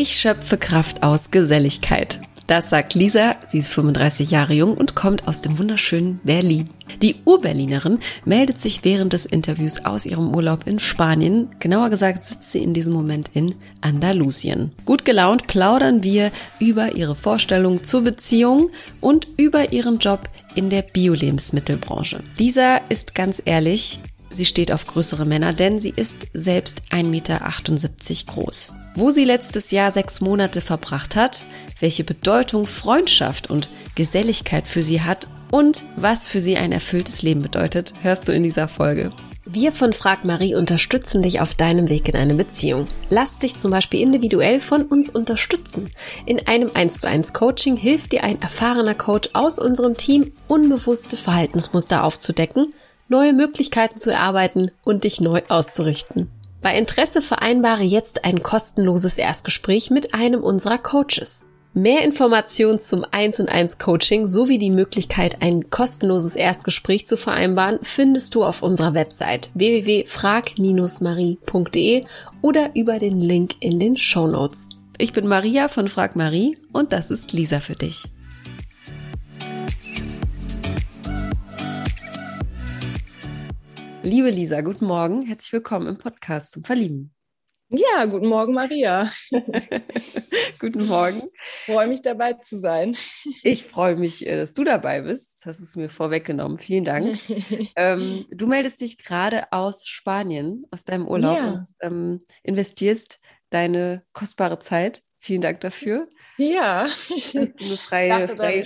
Ich schöpfe Kraft aus Geselligkeit. Das sagt Lisa, sie ist 35 Jahre jung und kommt aus dem wunderschönen Berlin. Die Urberlinerin meldet sich während des Interviews aus ihrem Urlaub in Spanien. Genauer gesagt sitzt sie in diesem Moment in Andalusien. Gut gelaunt plaudern wir über ihre Vorstellungen zur Beziehung und über ihren Job in der Bio-Lebensmittelbranche. Lisa ist ganz ehrlich, sie steht auf größere Männer, denn sie ist selbst 1,78 Meter groß. Wo sie letztes Jahr 6 Monate verbracht hat, welche Bedeutung Freundschaft und Geselligkeit für sie hat und was für sie ein erfülltes Leben bedeutet, hörst du in dieser Folge. Wir von Frag Marie unterstützen dich auf deinem Weg in eine Beziehung. Lass dich zum Beispiel individuell von uns unterstützen. In einem 1:1 Coaching hilft dir ein erfahrener Coach aus unserem Team, unbewusste Verhaltensmuster aufzudecken, neue Möglichkeiten zu erarbeiten und dich neu auszurichten. Bei Interesse vereinbare jetzt ein kostenloses Erstgespräch mit einem unserer Coaches. Mehr Informationen zum 1:1 Coaching sowie die Möglichkeit, ein kostenloses Erstgespräch zu vereinbaren, findest du auf unserer Website www.frag-marie.de oder über den Link in den Shownotes. Ich bin Maria von Frag Marie und das ist Lisa für dich. Liebe Lisa, guten Morgen. Herzlich willkommen im Podcast zum Verlieben. Ja, guten Morgen, Maria. Guten Morgen. Ich freue mich, dabei zu sein. Ich freue mich, dass du dabei bist. Das hast du es mir vorweggenommen. Vielen Dank. Du meldest dich gerade aus Spanien, aus deinem Urlaub und investierst deine kostbare Zeit. Vielen Dank dafür. Ja. Eine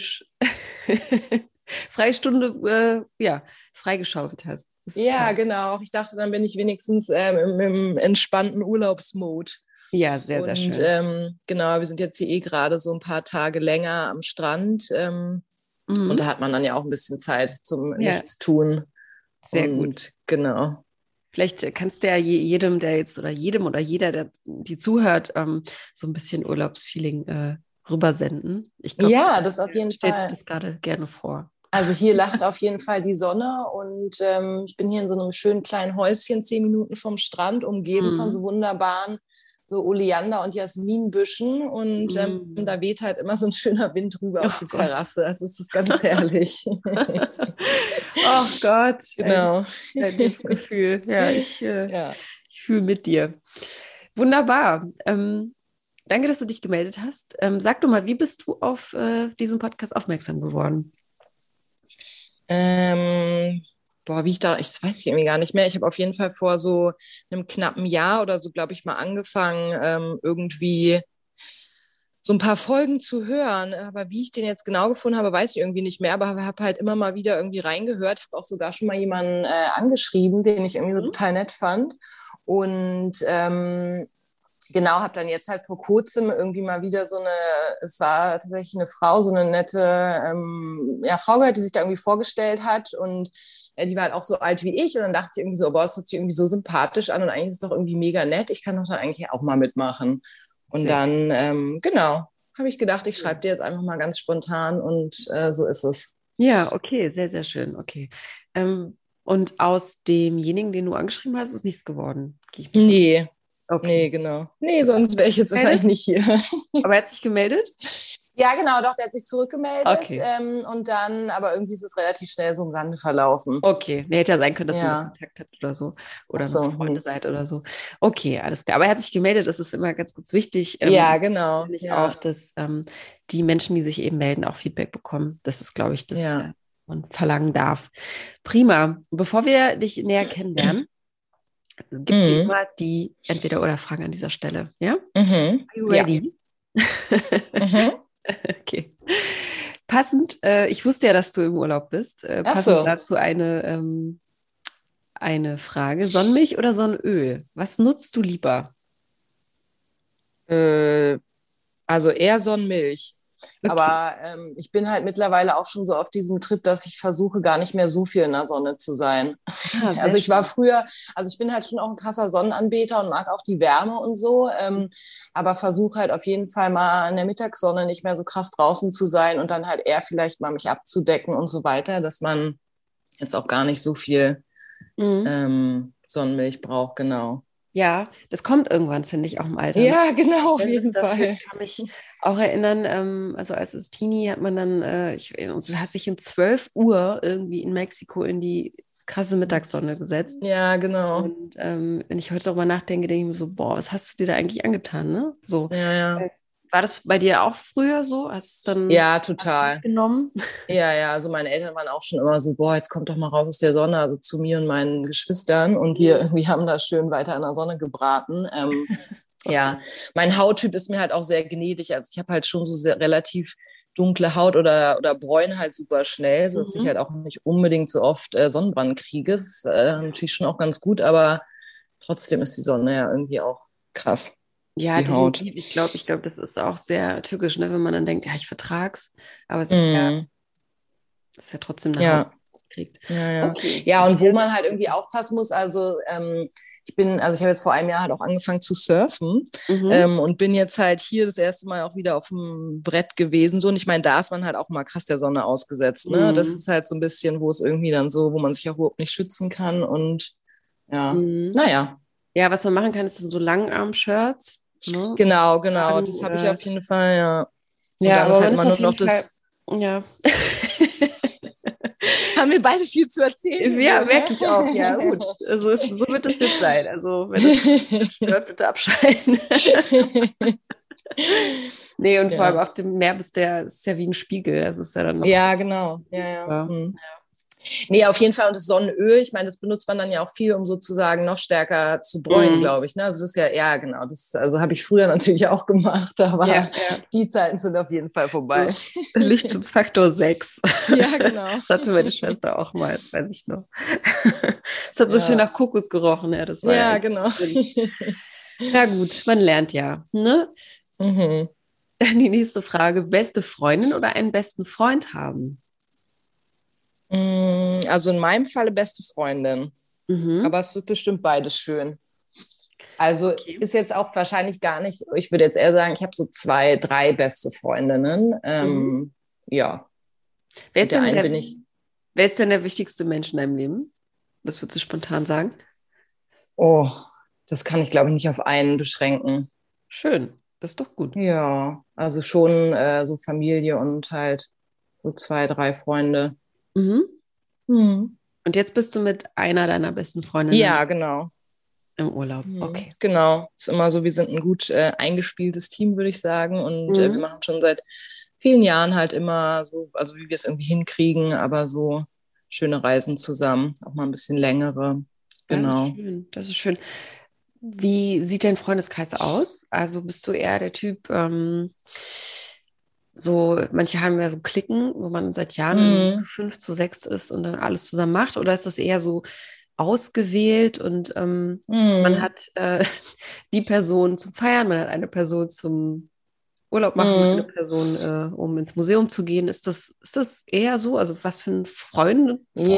freie Stunde freigeschaufelt hast. Ja, toll. Genau. Ich dachte, dann bin ich wenigstens im entspannten Urlaubsmode. Ja, sehr, sehr schön. Und genau, wir sind jetzt hier gerade so ein paar Tage länger am Strand. Und da hat man dann ja auch ein bisschen Zeit zum Nichtstun. Sehr gut. Genau. Vielleicht kannst du ja jedem, der jetzt oder jeder, der die zuhört, so ein bisschen Urlaubsfeeling rübersenden. Ich glaube, ja, das auf jeden Fall. Stellst du das gerade gerne vor? Also hier lacht auf jeden Fall die Sonne und ich bin hier in so einem schönen kleinen Häuschen, 10 Minuten vom Strand, umgeben von so wunderbaren so Oleander- und Jasminbüschen und da weht halt immer so ein schöner Wind rüber auf die Terrasse. Also es ist ganz herrlich. Oh Gott, genau. Ein Lebensgefühl. Ja, ich fühle mit dir. Wunderbar. Danke, dass du dich gemeldet hast. Sag doch mal, wie bist du auf diesen Podcast aufmerksam geworden? Das weiß ich irgendwie gar nicht mehr. Ich habe auf jeden Fall vor so einem knappen Jahr oder so, glaube ich, mal angefangen, irgendwie so ein paar Folgen zu hören. Aber wie ich den jetzt genau gefunden habe, weiß ich irgendwie nicht mehr. Aber habe halt immer mal wieder irgendwie reingehört. Habe auch sogar schon mal jemanden angeschrieben, den ich irgendwie so total nett fand. Und genau, habe dann jetzt halt vor kurzem irgendwie mal wieder es war tatsächlich eine Frau, so eine nette Frau gehört, die sich da irgendwie vorgestellt hat und die war halt auch so alt wie ich und dann dachte ich irgendwie so, boah, das hört sich irgendwie so sympathisch an und eigentlich ist es doch irgendwie mega nett, ich kann doch dann eigentlich auch mal mitmachen. Und dann, genau, habe ich gedacht, ich schreibe dir jetzt einfach mal ganz spontan und so ist es. Ja, okay, sehr, sehr schön, okay. Und aus demjenigen, den du angeschrieben hast, ist nichts geworden? Nee. Okay. Nee, genau. Nee, sonst wäre ich jetzt wahrscheinlich nicht hier. Aber er hat sich gemeldet? Ja, genau, doch, der hat sich zurückgemeldet. Okay. Und dann, aber irgendwie ist es relativ schnell so im Sande verlaufen. Okay, nee, hätte ja sein können, dass er noch Kontakt hat oder so. Oder noch Freunde seid oder so. Okay, alles klar. Aber er hat sich gemeldet, das ist immer ganz, ganz wichtig. Ja, genau. Finde ich auch, dass die Menschen, die sich eben melden, auch Feedback bekommen. Das ist, glaube ich, das man verlangen darf. Prima. Bevor wir dich näher kennenlernen, gibt es immer die Entweder-Oder-Fragen an dieser Stelle, ja? Mhm. Are you ready? Ja. Okay. Passend, ich wusste ja, dass du im Urlaub bist. Passend dazu eine Frage. Sonnenmilch oder Sonnenöl? Was nutzt du lieber? Also eher Sonnenmilch. Okay. Aber ich bin halt mittlerweile auch schon so auf diesem Trip, dass ich versuche, gar nicht mehr so viel in der Sonne zu sein. Also ich war früher, ich bin halt schon auch ein krasser Sonnenanbeter und mag auch die Wärme und so, aber versuche halt auf jeden Fall mal in der Mittagssonne nicht mehr so krass draußen zu sein und dann halt eher vielleicht mal mich abzudecken und so weiter, dass man jetzt auch gar nicht so viel Sonnenmilch braucht, genau. Ja, das kommt irgendwann, finde ich, auch im Alter. Ja, genau, auf jeden Fall. Ich kann mich auch erinnern, also als Teenie hat man dann, hat sich um 12 Uhr irgendwie in Mexiko in die krasse Mittagssonne gesetzt. Ja, genau. Und wenn ich heute darüber nachdenke, denke ich mir so, boah, was hast du dir da eigentlich angetan, ne? So. Ja, ja. War das bei dir auch früher so? Hast du es dann mitgenommen? Ja, ja, also meine Eltern waren auch schon immer so, boah, jetzt kommt doch mal raus aus der Sonne, also zu mir und meinen Geschwistern. Und wir irgendwie haben da schön weiter in der Sonne gebraten. Ja, mein Hauttyp ist mir halt auch sehr gnädig. Also ich habe halt schon so sehr, relativ dunkle Haut oder bräune halt super schnell, sodass ich halt auch nicht unbedingt so oft Sonnenbrand kriege. Das ist natürlich schon auch ganz gut, aber trotzdem ist die Sonne ja irgendwie auch krass. Ja, definitiv. Ich glaube, das ist auch sehr tückisch, ne? Wenn man dann denkt, ja, ich vertrag's, aber es ist ja trotzdem eine Haut kriegt. Ja, ja. Okay. Ja, und wo man halt irgendwie aufpassen muss, also ich habe jetzt vor einem Jahr halt auch angefangen zu surfen und bin jetzt halt hier das erste Mal auch wieder auf dem Brett gewesen. So, und ich meine, da ist man halt auch mal krass der Sonne ausgesetzt. Ne? Das ist halt so ein bisschen, wo es irgendwie dann so, wo man sich auch überhaupt nicht schützen kann und ja, naja. Ja, was man machen kann, ist so Langarm-Shirts. Ne? Genau. Das habe ich auf jeden Fall, ja. Und ja, aber halt man ist auf jeden Fall... Ja. Haben wir beide viel zu erzählen. Ja, merke ich auch. Ja, gut. Also so wird es jetzt sein. Also wenn es stört, bitte abschalten. Nee, und vor allem auf dem Meer ist ja wie ein Spiegel. Das ist ja dann noch... Ja, genau. Ja. Nee, auf jeden Fall. Und das Sonnenöl, ich meine, das benutzt man dann ja auch viel, um sozusagen noch stärker zu bräunen, glaube ich. Ne? Also das ist ja, genau. Das also habe ich früher natürlich auch gemacht, aber die Zeiten sind auf jeden Fall vorbei. Lichtschutzfaktor 6. Ja, genau. Das hatte meine Schwester auch mal, das weiß ich noch. Es hat so schön nach Kokos gerochen. Ja, das war ja genau. Ja gut, man lernt ja. Ne? Mhm. Die nächste Frage, beste Freundin oder einen besten Freund haben? Also in meinem Falle beste Freundin, aber es ist bestimmt beides schön. Also ist jetzt auch wahrscheinlich gar nicht, ich würde jetzt eher sagen, ich habe so 2, 3 beste Freundinnen. Ja. Wer ist denn der wichtigste Mensch in deinem Leben? Was würdest du spontan sagen? Oh, das kann ich, glaube ich, nicht auf einen beschränken. Schön, das ist doch gut. Ja, also schon so Familie und halt so 2, 3 Freunde. Und jetzt bist du mit einer deiner besten Freundinnen genau. im Urlaub. Okay. Genau, ist immer so, wir sind ein gut eingespieltes Team, würde ich sagen. Und wir machen schon seit vielen Jahren halt immer so, also wie wir es irgendwie hinkriegen, aber so schöne Reisen zusammen, auch mal ein bisschen längere. Genau. Das ist schön. Wie sieht dein Freundeskreis aus? Also bist du eher der Typ... so, manche haben ja so Klicken, wo man seit Jahren zu 5, zu 6 ist und dann alles zusammen macht, oder ist das eher so ausgewählt und man hat die Person zum Feiern, man hat eine Person zum Urlaub machen, eine Person, um ins Museum zu gehen? Ist das eher so? Also was für ein Freund, wenn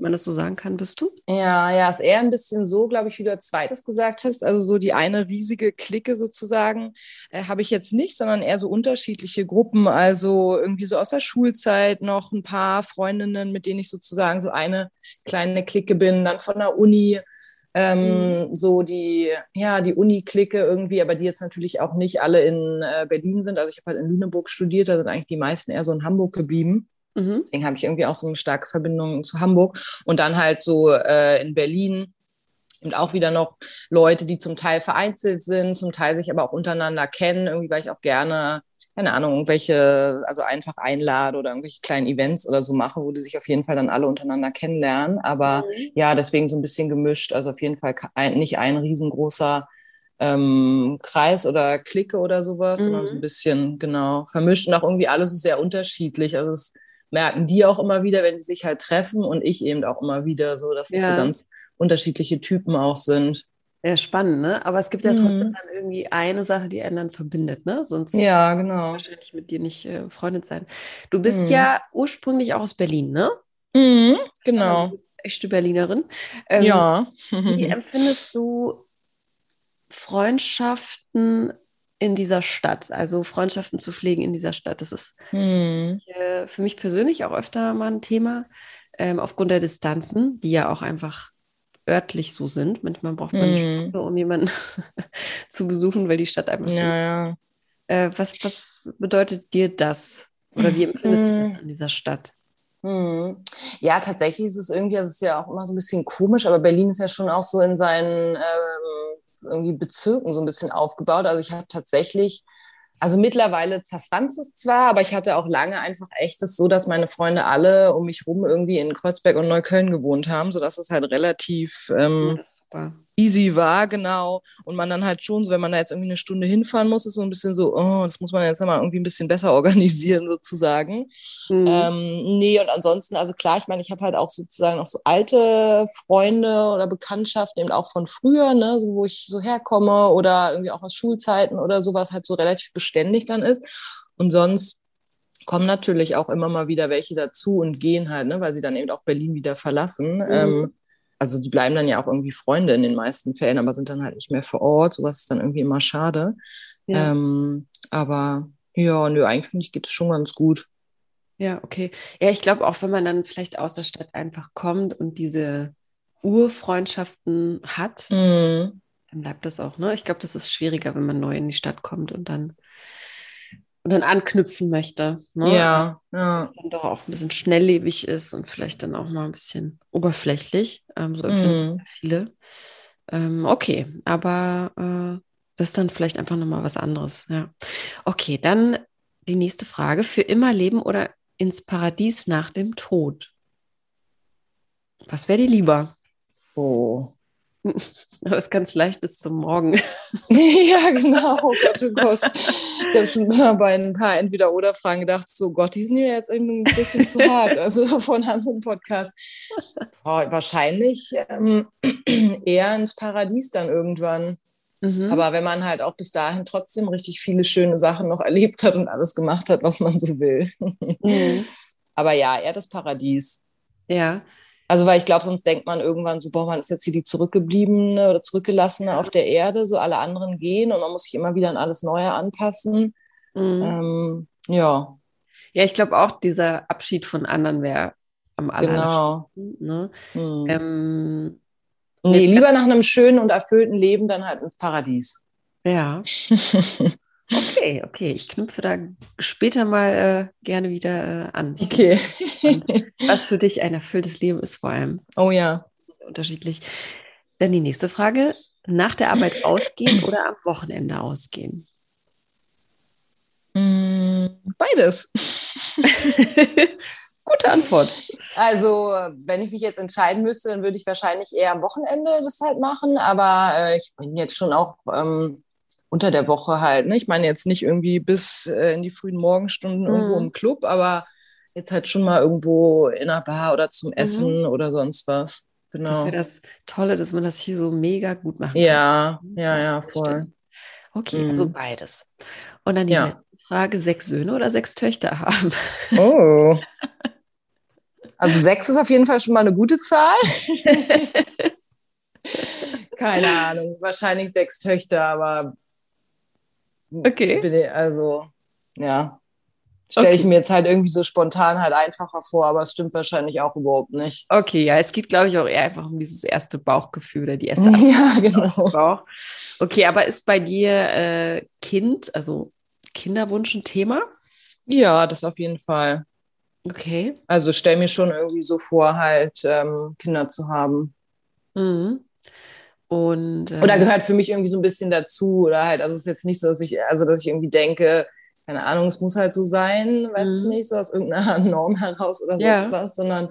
man das so sagen kann, bist du? Ja, ist eher ein bisschen so, glaube ich, wie du als zweites gesagt hast. Also so die eine riesige Clique sozusagen habe ich jetzt nicht, sondern eher so unterschiedliche Gruppen. Also irgendwie so aus der Schulzeit noch ein paar Freundinnen, mit denen ich sozusagen so eine kleine Clique bin, dann von der Uni. So die Uni-Clique irgendwie, aber die jetzt natürlich auch nicht alle in Berlin sind. Also ich habe halt in Lüneburg studiert, da sind eigentlich die meisten eher so in Hamburg geblieben. Deswegen habe ich irgendwie auch so eine starke Verbindung zu Hamburg. Und dann halt so in Berlin und auch wieder noch Leute, die zum Teil vereinzelt sind, zum Teil sich aber auch untereinander kennen. Irgendwie, weil ich auch gerne, keine Ahnung, irgendwelche, also einfach einlade oder irgendwelche kleinen Events oder so mache, wo die sich auf jeden Fall dann alle untereinander kennenlernen. Aber ja, deswegen so ein bisschen gemischt. Also auf jeden Fall nicht ein riesengroßer Kreis oder Clique oder sowas, sondern so ein bisschen, genau, vermischt. Und auch irgendwie alles ist sehr unterschiedlich. Also das merken die auch immer wieder, wenn die sich halt treffen und ich eben auch immer wieder so, dass es so ganz unterschiedliche Typen auch sind. Ja, spannend, ne? Aber es gibt ja trotzdem dann irgendwie eine Sache, die einen dann verbindet, ne? Sonst wahrscheinlich mit dir nicht befreundet sein. Du bist ja ursprünglich auch aus Berlin, ne? Mhm, genau. Also, du bist echte Berlinerin. Ja. Wie empfindest du Freundschaften in dieser Stadt, also Freundschaften zu pflegen in dieser Stadt? Das ist für mich persönlich auch öfter mal ein Thema, aufgrund der Distanzen, die ja auch einfach örtlich so sind. Manchmal braucht man eine Stunde, um jemanden zu besuchen, weil die Stadt einfach so ist. Was bedeutet dir das? Oder wie empfindest du das an dieser Stadt? Ja, tatsächlich ist es irgendwie, das ist ja auch immer so ein bisschen komisch, aber Berlin ist ja schon auch so in seinen irgendwie Bezirken so ein bisschen aufgebaut. Also ich habe tatsächlich, also mittlerweile zerfranst es zwar, aber ich hatte auch lange einfach echt das so, dass meine Freunde alle um mich rum irgendwie in Kreuzberg und Neukölln gewohnt haben, sodass es halt relativ easy war, genau. Und man dann halt schon, so wenn man da jetzt irgendwie eine Stunde hinfahren muss, ist so ein bisschen so, oh, das muss man jetzt mal irgendwie ein bisschen besser organisieren sozusagen. Nee, und ansonsten, also klar, ich meine, ich habe halt auch sozusagen noch so alte Freunde oder Bekanntschaften eben auch von früher, ne, so wo ich so herkomme oder irgendwie auch aus Schulzeiten oder sowas halt so relativ beständig dann ist. Und sonst kommen natürlich auch immer mal wieder welche dazu und gehen halt, ne, weil sie dann eben auch Berlin wieder verlassen. Also die bleiben dann ja auch irgendwie Freunde in den meisten Fällen, aber sind dann halt nicht mehr vor Ort. Sowas ist dann irgendwie immer schade. Ja. Aber ja, nö, eigentlich finde ich, geht es schon ganz gut. Ja, okay. Ja, ich glaube auch, wenn man dann vielleicht aus der Stadt einfach kommt und diese Urfreundschaften hat, dann bleibt das auch, ne? Ich glaube, das ist schwieriger, wenn man neu in die Stadt kommt und dann anknüpfen möchte. Ne? Ja, ja. Dass dann doch auch ein bisschen schnelllebig ist und vielleicht dann auch mal ein bisschen oberflächlich. So empfinden es ja viele. Okay, aber das ist dann vielleicht einfach nochmal was anderes. Ja. Okay, dann die nächste Frage. Für immer leben oder ins Paradies nach dem Tod? Was wäre dir lieber? Oh. Was ganz Leichtes zum Morgen. Ja, genau. Oh Gott, oh Gott. Ich habe schon mal bei ein paar Entweder-Oder-Fragen gedacht, so Gott, die sind ja jetzt irgendwie ein bisschen zu hart, also von anderen Podcasts. Wahrscheinlich eher ins Paradies dann irgendwann. Aber wenn man halt auch bis dahin trotzdem richtig viele schöne Sachen noch erlebt hat und alles gemacht hat, was man so will. Aber ja, eher das Paradies. Ja. Also, weil ich glaube, sonst denkt man irgendwann so, boah, man ist jetzt hier die Zurückgebliebene oder Zurückgelassene auf der Erde, so alle anderen gehen und man muss sich immer wieder an alles Neue anpassen. Ja. Ja, ich glaube auch, dieser Abschied von anderen wäre am allerschlimmsten. Genau. Ne? Nee, lieber nach einem schönen und erfüllten Leben dann halt ins Paradies. Ja. Okay. Ich knüpfe da später mal gerne wieder an. Okay. Was für dich ein erfülltes Leben ist vor allem. Oh ja. Unterschiedlich. Dann die nächste Frage. Nach der Arbeit ausgehen oder am Wochenende ausgehen? Beides. Gute Antwort. Also, wenn ich mich jetzt entscheiden müsste, dann würde ich wahrscheinlich eher am Wochenende das halt machen. Aber ich bin jetzt schon auch... unter der Woche halt, ne? Ich meine jetzt nicht irgendwie bis in die frühen Morgenstunden irgendwo im Club, aber jetzt halt schon mal irgendwo in einer Bar oder zum Essen oder sonst was. Genau. Das ist ja das Tolle, dass man das hier so mega gut machen kann. Ja, voll. Okay, also beides. Und dann die letzte Frage, 6 Söhne oder 6 Töchter haben? Oh. Also 6 ist auf jeden Fall schon mal eine gute Zahl. Keine Ahnung, wahrscheinlich 6 Töchter, aber okay. Also, ja. Stelle ich mir jetzt halt irgendwie so spontan halt einfacher vor, aber es stimmt wahrscheinlich auch überhaupt nicht. Okay, ja, es geht, glaube ich, auch eher einfach um dieses erste Bauchgefühl oder die erste Bauch. Okay, aber ist bei dir Kinderwunsch ein Thema? Ja, das auf jeden Fall. Okay. Also stell mir schon irgendwie so vor, halt Kinder zu haben. Mhm. Und, oder gehört für mich irgendwie so ein bisschen dazu oder halt, also es ist jetzt nicht so, dass ich irgendwie denke, keine Ahnung, es muss halt so sein, weiß ich nicht, so aus irgendeiner Norm heraus oder sonst was, sondern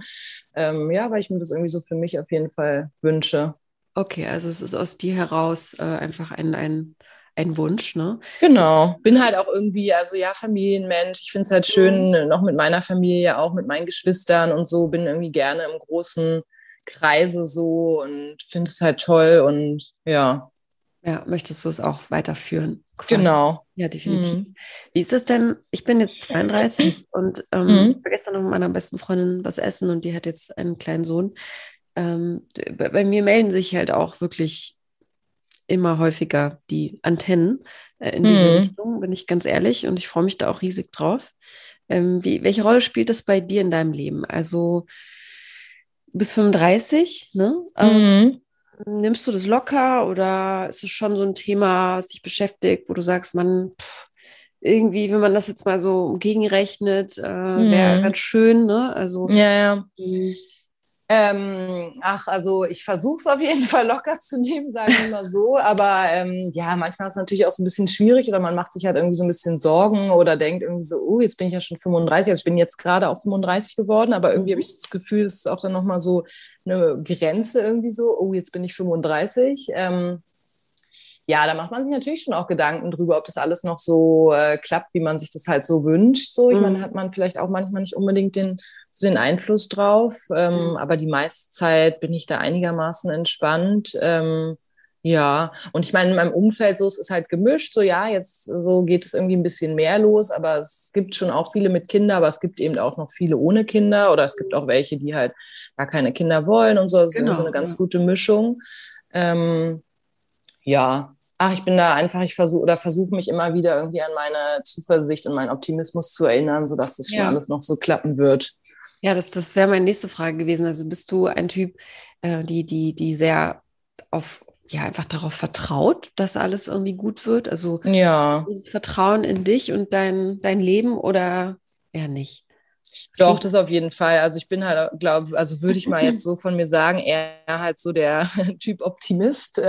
weil ich mir das irgendwie so für mich auf jeden Fall wünsche. Okay, also es ist aus dir heraus einfach ein Wunsch, ne? Genau, bin halt auch irgendwie, also ja, Familienmensch, ich finde es halt schön, noch mit meiner Familie, auch mit meinen Geschwistern und so, bin irgendwie gerne im großen Kreise so und finde es halt toll und ja. Ja, möchtest du es auch weiterführen? Quasi. Genau. Ja, definitiv. Wie ist es denn, ich bin jetzt 32 und ich war gestern noch mit meiner besten Freundin was essen und die hat jetzt einen kleinen Sohn. Bei mir melden sich halt auch wirklich immer häufiger die Antennen in diese Richtung, bin ich ganz ehrlich und ich freue mich da auch riesig drauf. Welche Rolle spielt das bei dir in deinem Leben? Also bis 35, ne? Nimmst du das locker oder ist es schon so ein Thema, was dich beschäftigt, wo du sagst, man, irgendwie, wenn man das jetzt mal so gegenrechnet, wäre ganz schön, ne? Also, also ich versuche es auf jeden Fall locker zu nehmen, sagen wir mal so, aber ja, manchmal ist es natürlich auch so ein bisschen schwierig oder man macht sich halt irgendwie so ein bisschen Sorgen oder denkt irgendwie so, oh, jetzt bin ich ja schon 35, also ich bin jetzt gerade auch 35 geworden, aber irgendwie habe ich das Gefühl, es ist auch dann nochmal so eine Grenze irgendwie so, oh, jetzt bin ich 35, ja, da macht man sich natürlich schon auch Gedanken drüber, ob das alles noch so klappt, wie man sich das halt so wünscht, so, ich meine, hat man vielleicht auch manchmal nicht unbedingt den Einfluss drauf, aber die meiste Zeit bin ich da einigermaßen entspannt, ja, und ich meine, in meinem Umfeld so, es ist halt gemischt, so ja, jetzt so geht es irgendwie ein bisschen mehr los, aber es gibt schon auch viele mit Kindern, aber es gibt eben auch noch viele ohne Kinder oder es gibt auch welche, die halt gar keine Kinder wollen und so, das ist so eine ganz gute Mischung, ja, ich bin da einfach, ich versuche mich immer wieder irgendwie an meine Zuversicht und meinen Optimismus zu erinnern, sodass das schon alles noch so klappen wird. Ja, das wäre meine nächste Frage gewesen. Also bist du ein Typ, die sehr einfach darauf vertraut, dass alles irgendwie gut wird? Also dieses Vertrauen in dich und dein Leben oder eher nicht? Doch, das auf jeden Fall. Also ich bin halt, würde ich mal jetzt so von mir sagen, eher halt so der Typ Optimist.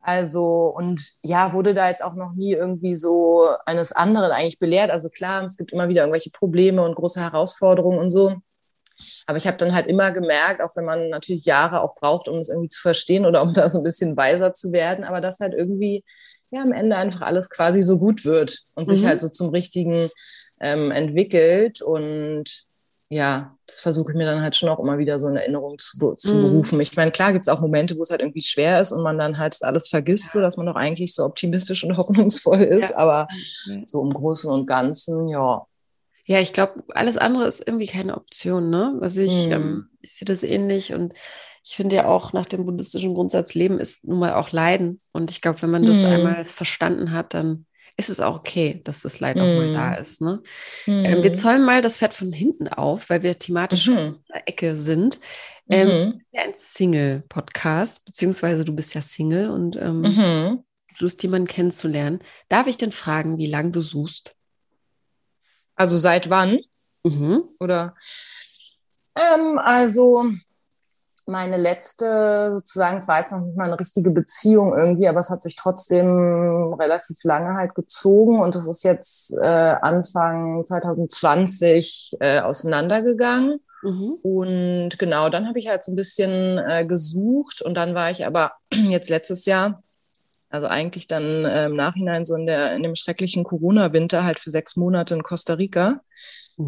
Also, und ja, wurde da jetzt auch noch nie irgendwie so eines anderen eigentlich belehrt. Also klar, es gibt immer wieder irgendwelche Probleme und große Herausforderungen und so. Aber ich habe dann halt immer gemerkt, auch wenn man natürlich Jahre auch braucht, um es irgendwie zu verstehen oder um da so ein bisschen weiser zu werden, aber dass halt irgendwie ja am Ende einfach alles quasi so gut wird und sich halt so zum Richtigen entwickelt. Und ja, das versuche ich mir dann halt schon auch immer wieder so in Erinnerung zu berufen. Ich meine, klar gibt es auch Momente, wo es halt irgendwie schwer ist und man dann halt alles vergisst, so dass man doch eigentlich so optimistisch und hoffnungsvoll ist, aber so im Großen und Ganzen, ja. Ja, ich glaube, alles andere ist irgendwie keine Option, ne? Also ich sehe das ähnlich und ich finde ja auch nach dem buddhistischen Grundsatz, Leben ist nun mal auch Leiden und ich glaube, wenn man das einmal verstanden hat, dann ist es auch okay, dass das Leid auch mal da ist. Ne? Wir zäumen mal das Pferd von hinten auf, weil wir thematisch in der Ecke sind. Ein Single-Podcast, beziehungsweise du bist ja Single und hast Lust, jemanden kennenzulernen. Darf ich denn fragen, wie lange du suchst? Also seit wann? Oder? Meine letzte, sozusagen, es war jetzt noch nicht mal eine richtige Beziehung irgendwie, aber es hat sich trotzdem relativ lange halt gezogen und es ist jetzt Anfang 2020 auseinandergegangen. Und genau, dann habe ich halt so ein bisschen gesucht und dann war ich aber jetzt letztes Jahr, also eigentlich dann im Nachhinein so in dem schrecklichen Corona-Winter halt für 6 Monate in Costa Rica.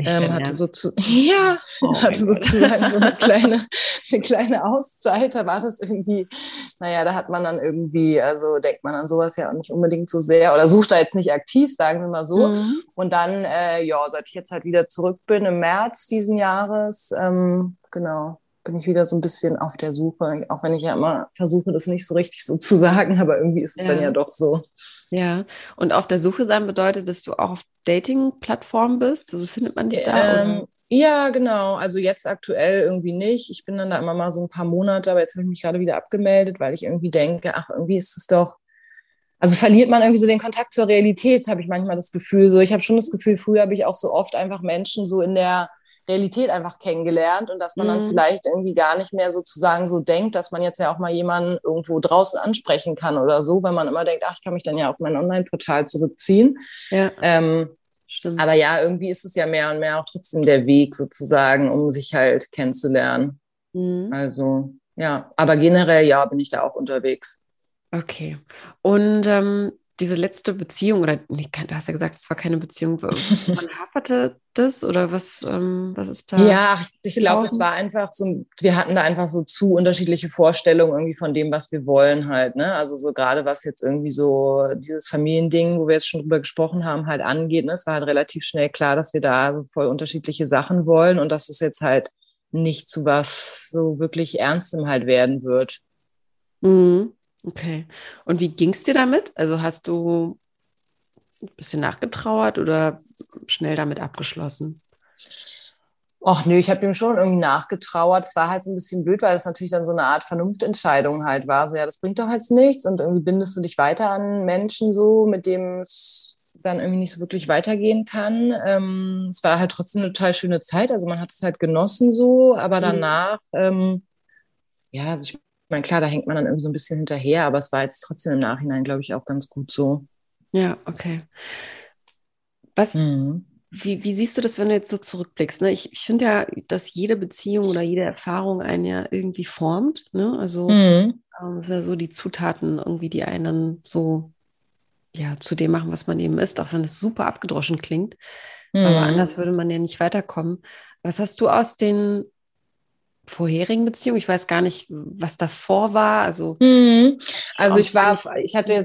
Hatte sozusagen so eine kleine Auszeit, da war das irgendwie, naja, da hat man dann irgendwie, also denkt man an sowas ja auch nicht unbedingt so sehr oder sucht da jetzt nicht aktiv, sagen wir mal so. Und dann, seit ich jetzt halt wieder zurück bin im März diesen Jahres, bin ich wieder so ein bisschen auf der Suche, auch wenn ich ja immer versuche, das nicht so richtig so zu sagen, aber irgendwie ist es dann ja doch so. Ja, und auf der Suche sein bedeutet, dass du auch auf Dating-Plattformen bist? Also findet man dich da? Oder? Ja, genau. Also jetzt aktuell irgendwie nicht. Ich bin dann da immer mal so ein paar Monate, aber jetzt habe ich mich gerade wieder abgemeldet, weil ich irgendwie denke, irgendwie ist es doch, also verliert man irgendwie so den Kontakt zur Realität, habe ich manchmal das Gefühl. So, ich habe schon das Gefühl, früher habe ich auch so oft einfach Menschen so in der Realität einfach kennengelernt und dass man dann vielleicht irgendwie gar nicht mehr sozusagen so denkt, dass man jetzt ja auch mal jemanden irgendwo draußen ansprechen kann oder so, weil man immer denkt, ich kann mich dann ja auf mein Online-Portal zurückziehen. Ja, stimmt. Aber ja, irgendwie ist es ja mehr und mehr auch trotzdem der Weg sozusagen, um sich halt kennenzulernen. Also ja, aber generell ja, bin ich da auch unterwegs. Okay. Und diese letzte Beziehung, oder nee, du hast ja gesagt, es war keine Beziehung, man haperte das oder was ist da? Ja, ich glaube, es war einfach so, wir hatten da einfach so zu unterschiedliche Vorstellungen irgendwie von dem, was wir wollen halt, ne? Also so gerade was jetzt irgendwie so dieses Familiending, wo wir jetzt schon drüber gesprochen haben, halt angeht, ne? Es war halt relativ schnell klar, dass wir da voll unterschiedliche Sachen wollen und dass es jetzt halt nicht zu was so wirklich Ernstem halt werden wird. Okay. Und wie ging es dir damit? Also hast du ein bisschen nachgetrauert oder schnell damit abgeschlossen? Och nö, ich habe ihm schon irgendwie nachgetrauert. Es war halt so ein bisschen blöd, weil das natürlich dann so eine Art Vernunftentscheidung halt war. So, ja, das bringt doch jetzt nichts und irgendwie bindest du dich weiter an Menschen so, mit dem es dann irgendwie nicht so wirklich weitergehen kann. Es war halt trotzdem eine total schöne Zeit. Also man hat es halt genossen so, aber danach, ja, also ich meine, klar, da hängt man dann irgendwie so ein bisschen hinterher, aber es war jetzt trotzdem im Nachhinein, glaube ich, auch ganz gut so. Ja, okay. Was... Wie siehst du das, wenn du jetzt so zurückblickst? Ne? Ich finde ja, dass jede Beziehung oder jede Erfahrung einen ja irgendwie formt. Ne? Also das ist ja so die Zutaten irgendwie, die einen dann so ja, zu dem machen, was man eben ist, auch wenn es super abgedroschen klingt. Aber anders würde man ja nicht weiterkommen. Was hast du aus den vorherigen Beziehungen? Ich weiß gar nicht, was davor war. Also, also ich hatte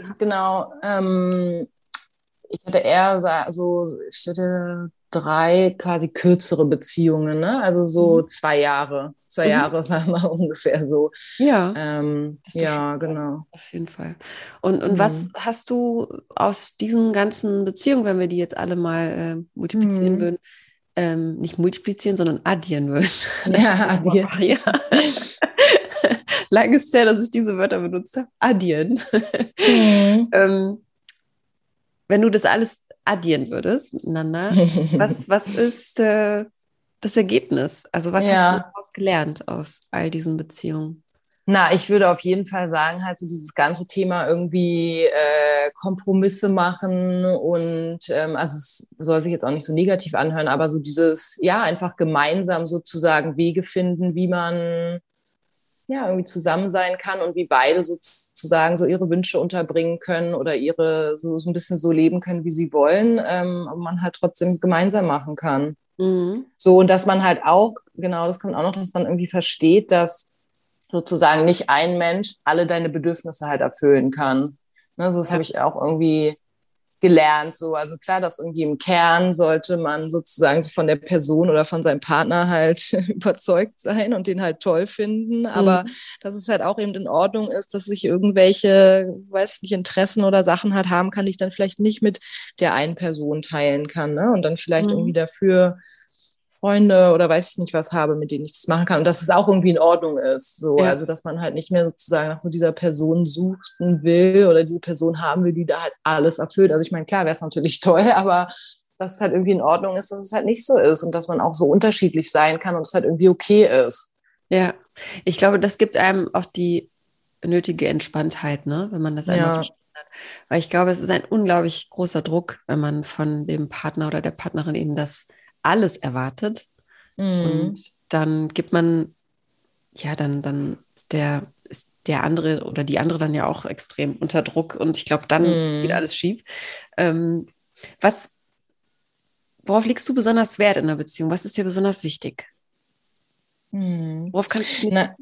3 quasi kürzere Beziehungen, ne? Also so 2 Jahre. 2 Jahre war mal ungefähr so. Ja, ja, genau. Auf jeden Fall. Und was hast du aus diesen ganzen Beziehungen, wenn wir die jetzt alle mal multiplizieren würden, nicht multiplizieren, sondern addieren würden? Ja, addieren. Ja. Lange ist es her, dass ich diese Wörter benutzt habe. Addieren. Wenn du das alles addieren würdest miteinander, was ist das Ergebnis? Also was hast du daraus gelernt aus all diesen Beziehungen? Na, ich würde auf jeden Fall sagen, halt so dieses ganze Thema irgendwie Kompromisse machen und also es soll sich jetzt auch nicht so negativ anhören, aber so dieses, ja, einfach gemeinsam sozusagen Wege finden, wie man ja irgendwie zusammen sein kann und wie beide sozusagen so ihre Wünsche unterbringen können oder ihre so ein bisschen so leben können, wie sie wollen, aber man halt trotzdem gemeinsam machen kann. So, und dass man halt auch, genau, das kommt auch noch, dass man irgendwie versteht, dass sozusagen nicht ein Mensch alle deine Bedürfnisse halt erfüllen kann. Ne, so, das habe ich auch irgendwie gelernt. So. Also klar, dass irgendwie im Kern sollte man sozusagen so von der Person oder von seinem Partner halt überzeugt sein und den halt toll finden, aber dass es halt auch eben in Ordnung ist, dass ich irgendwelche, weiß ich nicht, Interessen oder Sachen halt haben kann, die ich dann vielleicht nicht mit der einen Person teilen kann, ne? Und dann vielleicht irgendwie dafür Freunde oder weiß ich nicht was habe, mit denen ich das machen kann und dass es auch irgendwie in Ordnung ist. So. Ja. Also dass man halt nicht mehr sozusagen nach so dieser Person suchen will oder diese Person haben will, die da halt alles erfüllt. Also ich meine, klar, wäre es natürlich toll, aber dass es halt irgendwie in Ordnung ist, dass es halt nicht so ist und dass man auch so unterschiedlich sein kann und es halt irgendwie okay ist. Ja, ich glaube, das gibt einem auch die nötige Entspanntheit, ne, wenn man das einmal versteht. Weil ich glaube, es ist ein unglaublich großer Druck, wenn man von dem Partner oder der Partnerin eben das alles erwartet und dann gibt man, ja, dann ist der andere oder die andere dann ja auch extrem unter Druck und ich glaube, dann geht alles schief. Worauf legst du besonders Wert in der Beziehung? Was ist dir besonders wichtig? Worauf kannst du also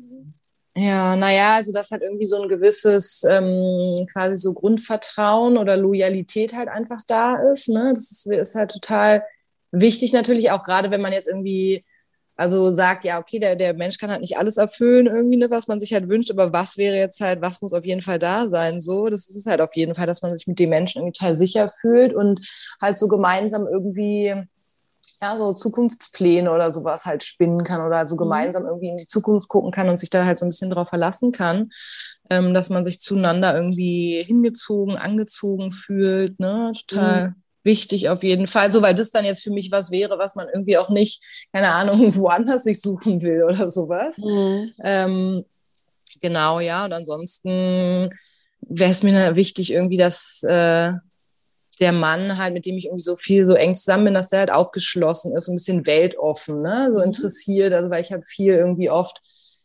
dass halt irgendwie so ein gewisses quasi so Grundvertrauen oder Loyalität halt einfach da ist, ne? Das ist halt total wichtig natürlich auch, gerade wenn man jetzt irgendwie also sagt, ja, okay, der Mensch kann halt nicht alles erfüllen irgendwie, ne, was man sich halt wünscht, aber was wäre jetzt halt, was muss auf jeden Fall da sein, so, das ist halt auf jeden Fall, dass man sich mit dem Menschen irgendwie total sicher fühlt und halt so gemeinsam irgendwie, ja, so Zukunftspläne oder sowas halt spinnen kann oder so gemeinsam irgendwie in die Zukunft gucken kann und sich da halt so ein bisschen drauf verlassen kann, dass man sich zueinander irgendwie hingezogen, angezogen fühlt, ne, total wichtig auf jeden Fall, so, weil das dann jetzt für mich was wäre, was man irgendwie auch nicht, keine Ahnung, woanders sich suchen will oder sowas. Genau, ja, und ansonsten wäre es mir wichtig irgendwie, dass der Mann halt, mit dem ich irgendwie so viel, so eng zusammen bin, dass der halt aufgeschlossen ist, ein bisschen weltoffen, ne, so interessiert, also weil ich habe viel irgendwie oft,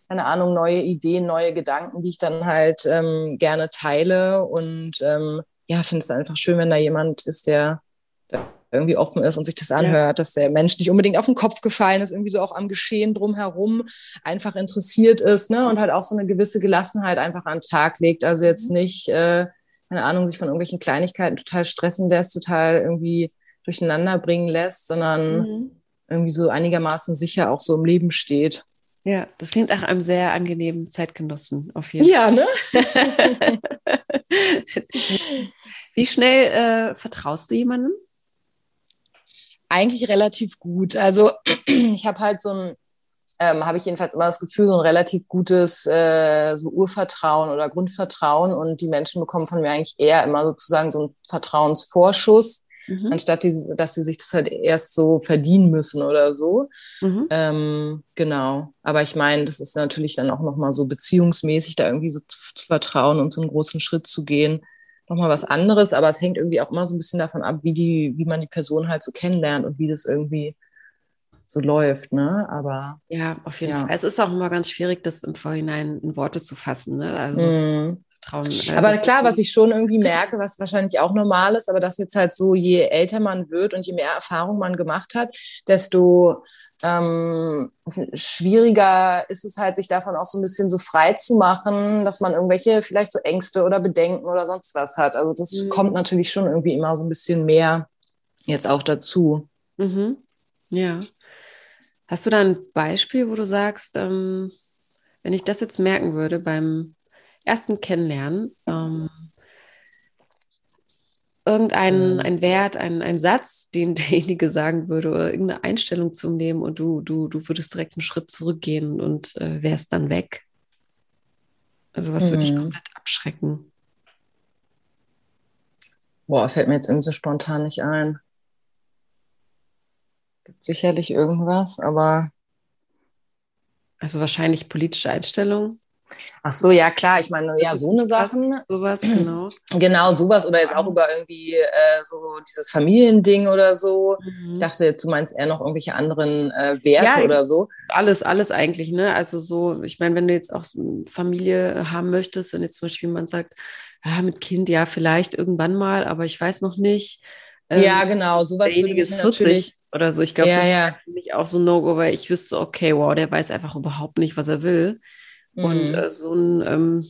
keine Ahnung, neue Ideen, neue Gedanken, die ich dann halt gerne teile und ja, finde es einfach schön, wenn da jemand ist, der irgendwie offen ist und sich das anhört, dass der Mensch nicht unbedingt auf den Kopf gefallen ist, irgendwie so auch am Geschehen drumherum einfach interessiert ist, ne, und halt auch so eine gewisse Gelassenheit einfach an den Tag legt, also jetzt nicht, keine Ahnung, sich von irgendwelchen Kleinigkeiten total stressen lässt, total irgendwie durcheinander bringen lässt, sondern irgendwie so einigermaßen sicher auch so im Leben steht. Ja, das klingt nach einem sehr angenehmen Zeitgenossen auf jeden Fall. Ja, ne? Wie schnell vertraust du jemandem? eigentlich relativ gut. Also ich habe halt so ein, habe ich jedenfalls immer das Gefühl, so ein relativ gutes so Urvertrauen oder Grundvertrauen, und die Menschen bekommen von mir eigentlich eher immer sozusagen so einen Vertrauensvorschuss, anstatt dass sie sich das halt erst so verdienen müssen oder so. Genau. Aber ich meine, das ist natürlich dann auch nochmal so beziehungsmäßig, da irgendwie so zu vertrauen und so einen großen Schritt zu gehen, nochmal was anderes. Aber es hängt irgendwie auch immer so ein bisschen davon ab, wie man die Person halt so kennenlernt und wie das irgendwie so läuft, ne? Aber ja, auf jeden Fall. Es ist auch immer ganz schwierig, das im Vorhinein in Worte zu fassen, ne? Also Traum, aber klar, was ich schon irgendwie merke, was wahrscheinlich auch normal ist, aber dass jetzt halt so, je älter man wird und je mehr Erfahrung man gemacht hat, desto schwieriger ist es halt, sich davon auch so ein bisschen so frei zu machen, dass man irgendwelche vielleicht so Ängste oder Bedenken oder sonst was hat. Also das kommt natürlich schon irgendwie immer so ein bisschen mehr jetzt auch dazu. Ja. Hast du da ein Beispiel, wo du sagst, wenn ich das jetzt merken würde beim ersten Kennenlernen, irgendein Wert, ein Satz, den derjenige sagen würde, oder irgendeine Einstellung zum Leben, und du würdest direkt einen Schritt zurückgehen und wärst dann weg? Also was würde dich komplett abschrecken? Boah, fällt mir jetzt irgendwie so spontan nicht ein. Gibt sicherlich irgendwas, aber... Also wahrscheinlich politische Einstellung? Ach so, ja klar, ich meine, ja, so eine Sachen. Sowas, genau. Genau, sowas, oder jetzt auch über irgendwie so dieses Familiending oder so. Ich dachte jetzt, du meinst eher noch irgendwelche anderen Werte, ja, oder so. Alles eigentlich, ne? Also so, ich meine, wenn du jetzt auch Familie haben möchtest, wenn jetzt zum Beispiel jemand sagt, ah, mit Kind, ja, vielleicht irgendwann mal, aber ich weiß noch nicht. Ja, genau, sowas würde ich natürlich... Oder so, ich glaube, das wäre für mich auch so ein No-Go, weil ich wüsste, okay, wow, der weiß einfach überhaupt nicht, was er will. Und so einen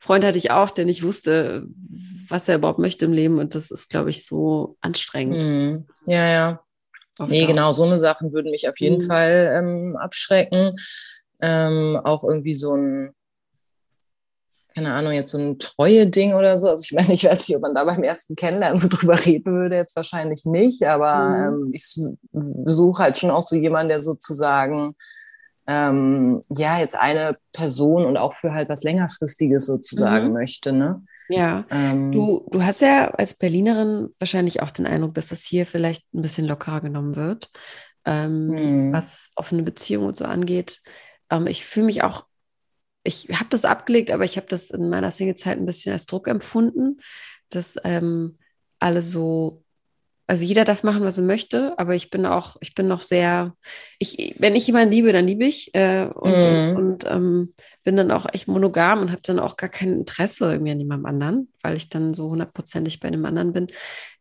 Freund hatte ich auch, der nicht wusste, was er überhaupt möchte im Leben. Und das ist, glaube ich, so anstrengend. Ja. Oft nee, auch. Genau, so eine Sachen würden mich auf jeden Fall abschrecken. Auch irgendwie so ein, keine Ahnung, jetzt so ein Treue-Ding oder so. Also ich meine, ich weiß nicht, ob man da beim ersten Kennenlernen so drüber reden würde, jetzt wahrscheinlich nicht, aber ich suche halt schon auch so jemanden, der sozusagen, ja, jetzt eine Person und auch für halt was Längerfristiges sozusagen möchte, ne? Ja, du hast ja als Berlinerin wahrscheinlich auch den Eindruck, dass das hier vielleicht ein bisschen lockerer genommen wird, was offene Beziehungen und so angeht. Ich fühle mich auch, ich habe das abgelegt, aber ich habe das in meiner Singlezeit ein bisschen als Druck empfunden, dass alle so, also jeder darf machen, was er möchte, aber ich bin noch sehr, wenn ich jemanden liebe, dann liebe ich und bin dann auch echt monogam und habe dann auch gar kein Interesse irgendwie an jemandem anderen, weil ich dann so 100%ig bei einem anderen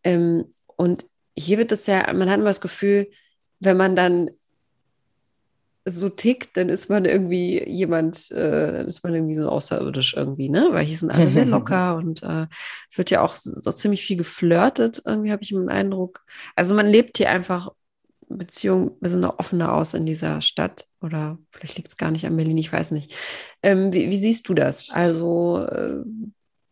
bin. Und hier wird es ja, man hat immer das Gefühl, wenn man dann so tickt, dann ist man irgendwie jemand, ist man irgendwie so außerirdisch irgendwie, ne? Weil hier sind alle sehr locker und es wird ja auch so ziemlich viel geflirtet, irgendwie habe ich den Eindruck. Also man lebt hier einfach Beziehungen ein bisschen offener aus in dieser Stadt, oder vielleicht liegt es gar nicht an Berlin, ich weiß nicht. Wie siehst du das? Also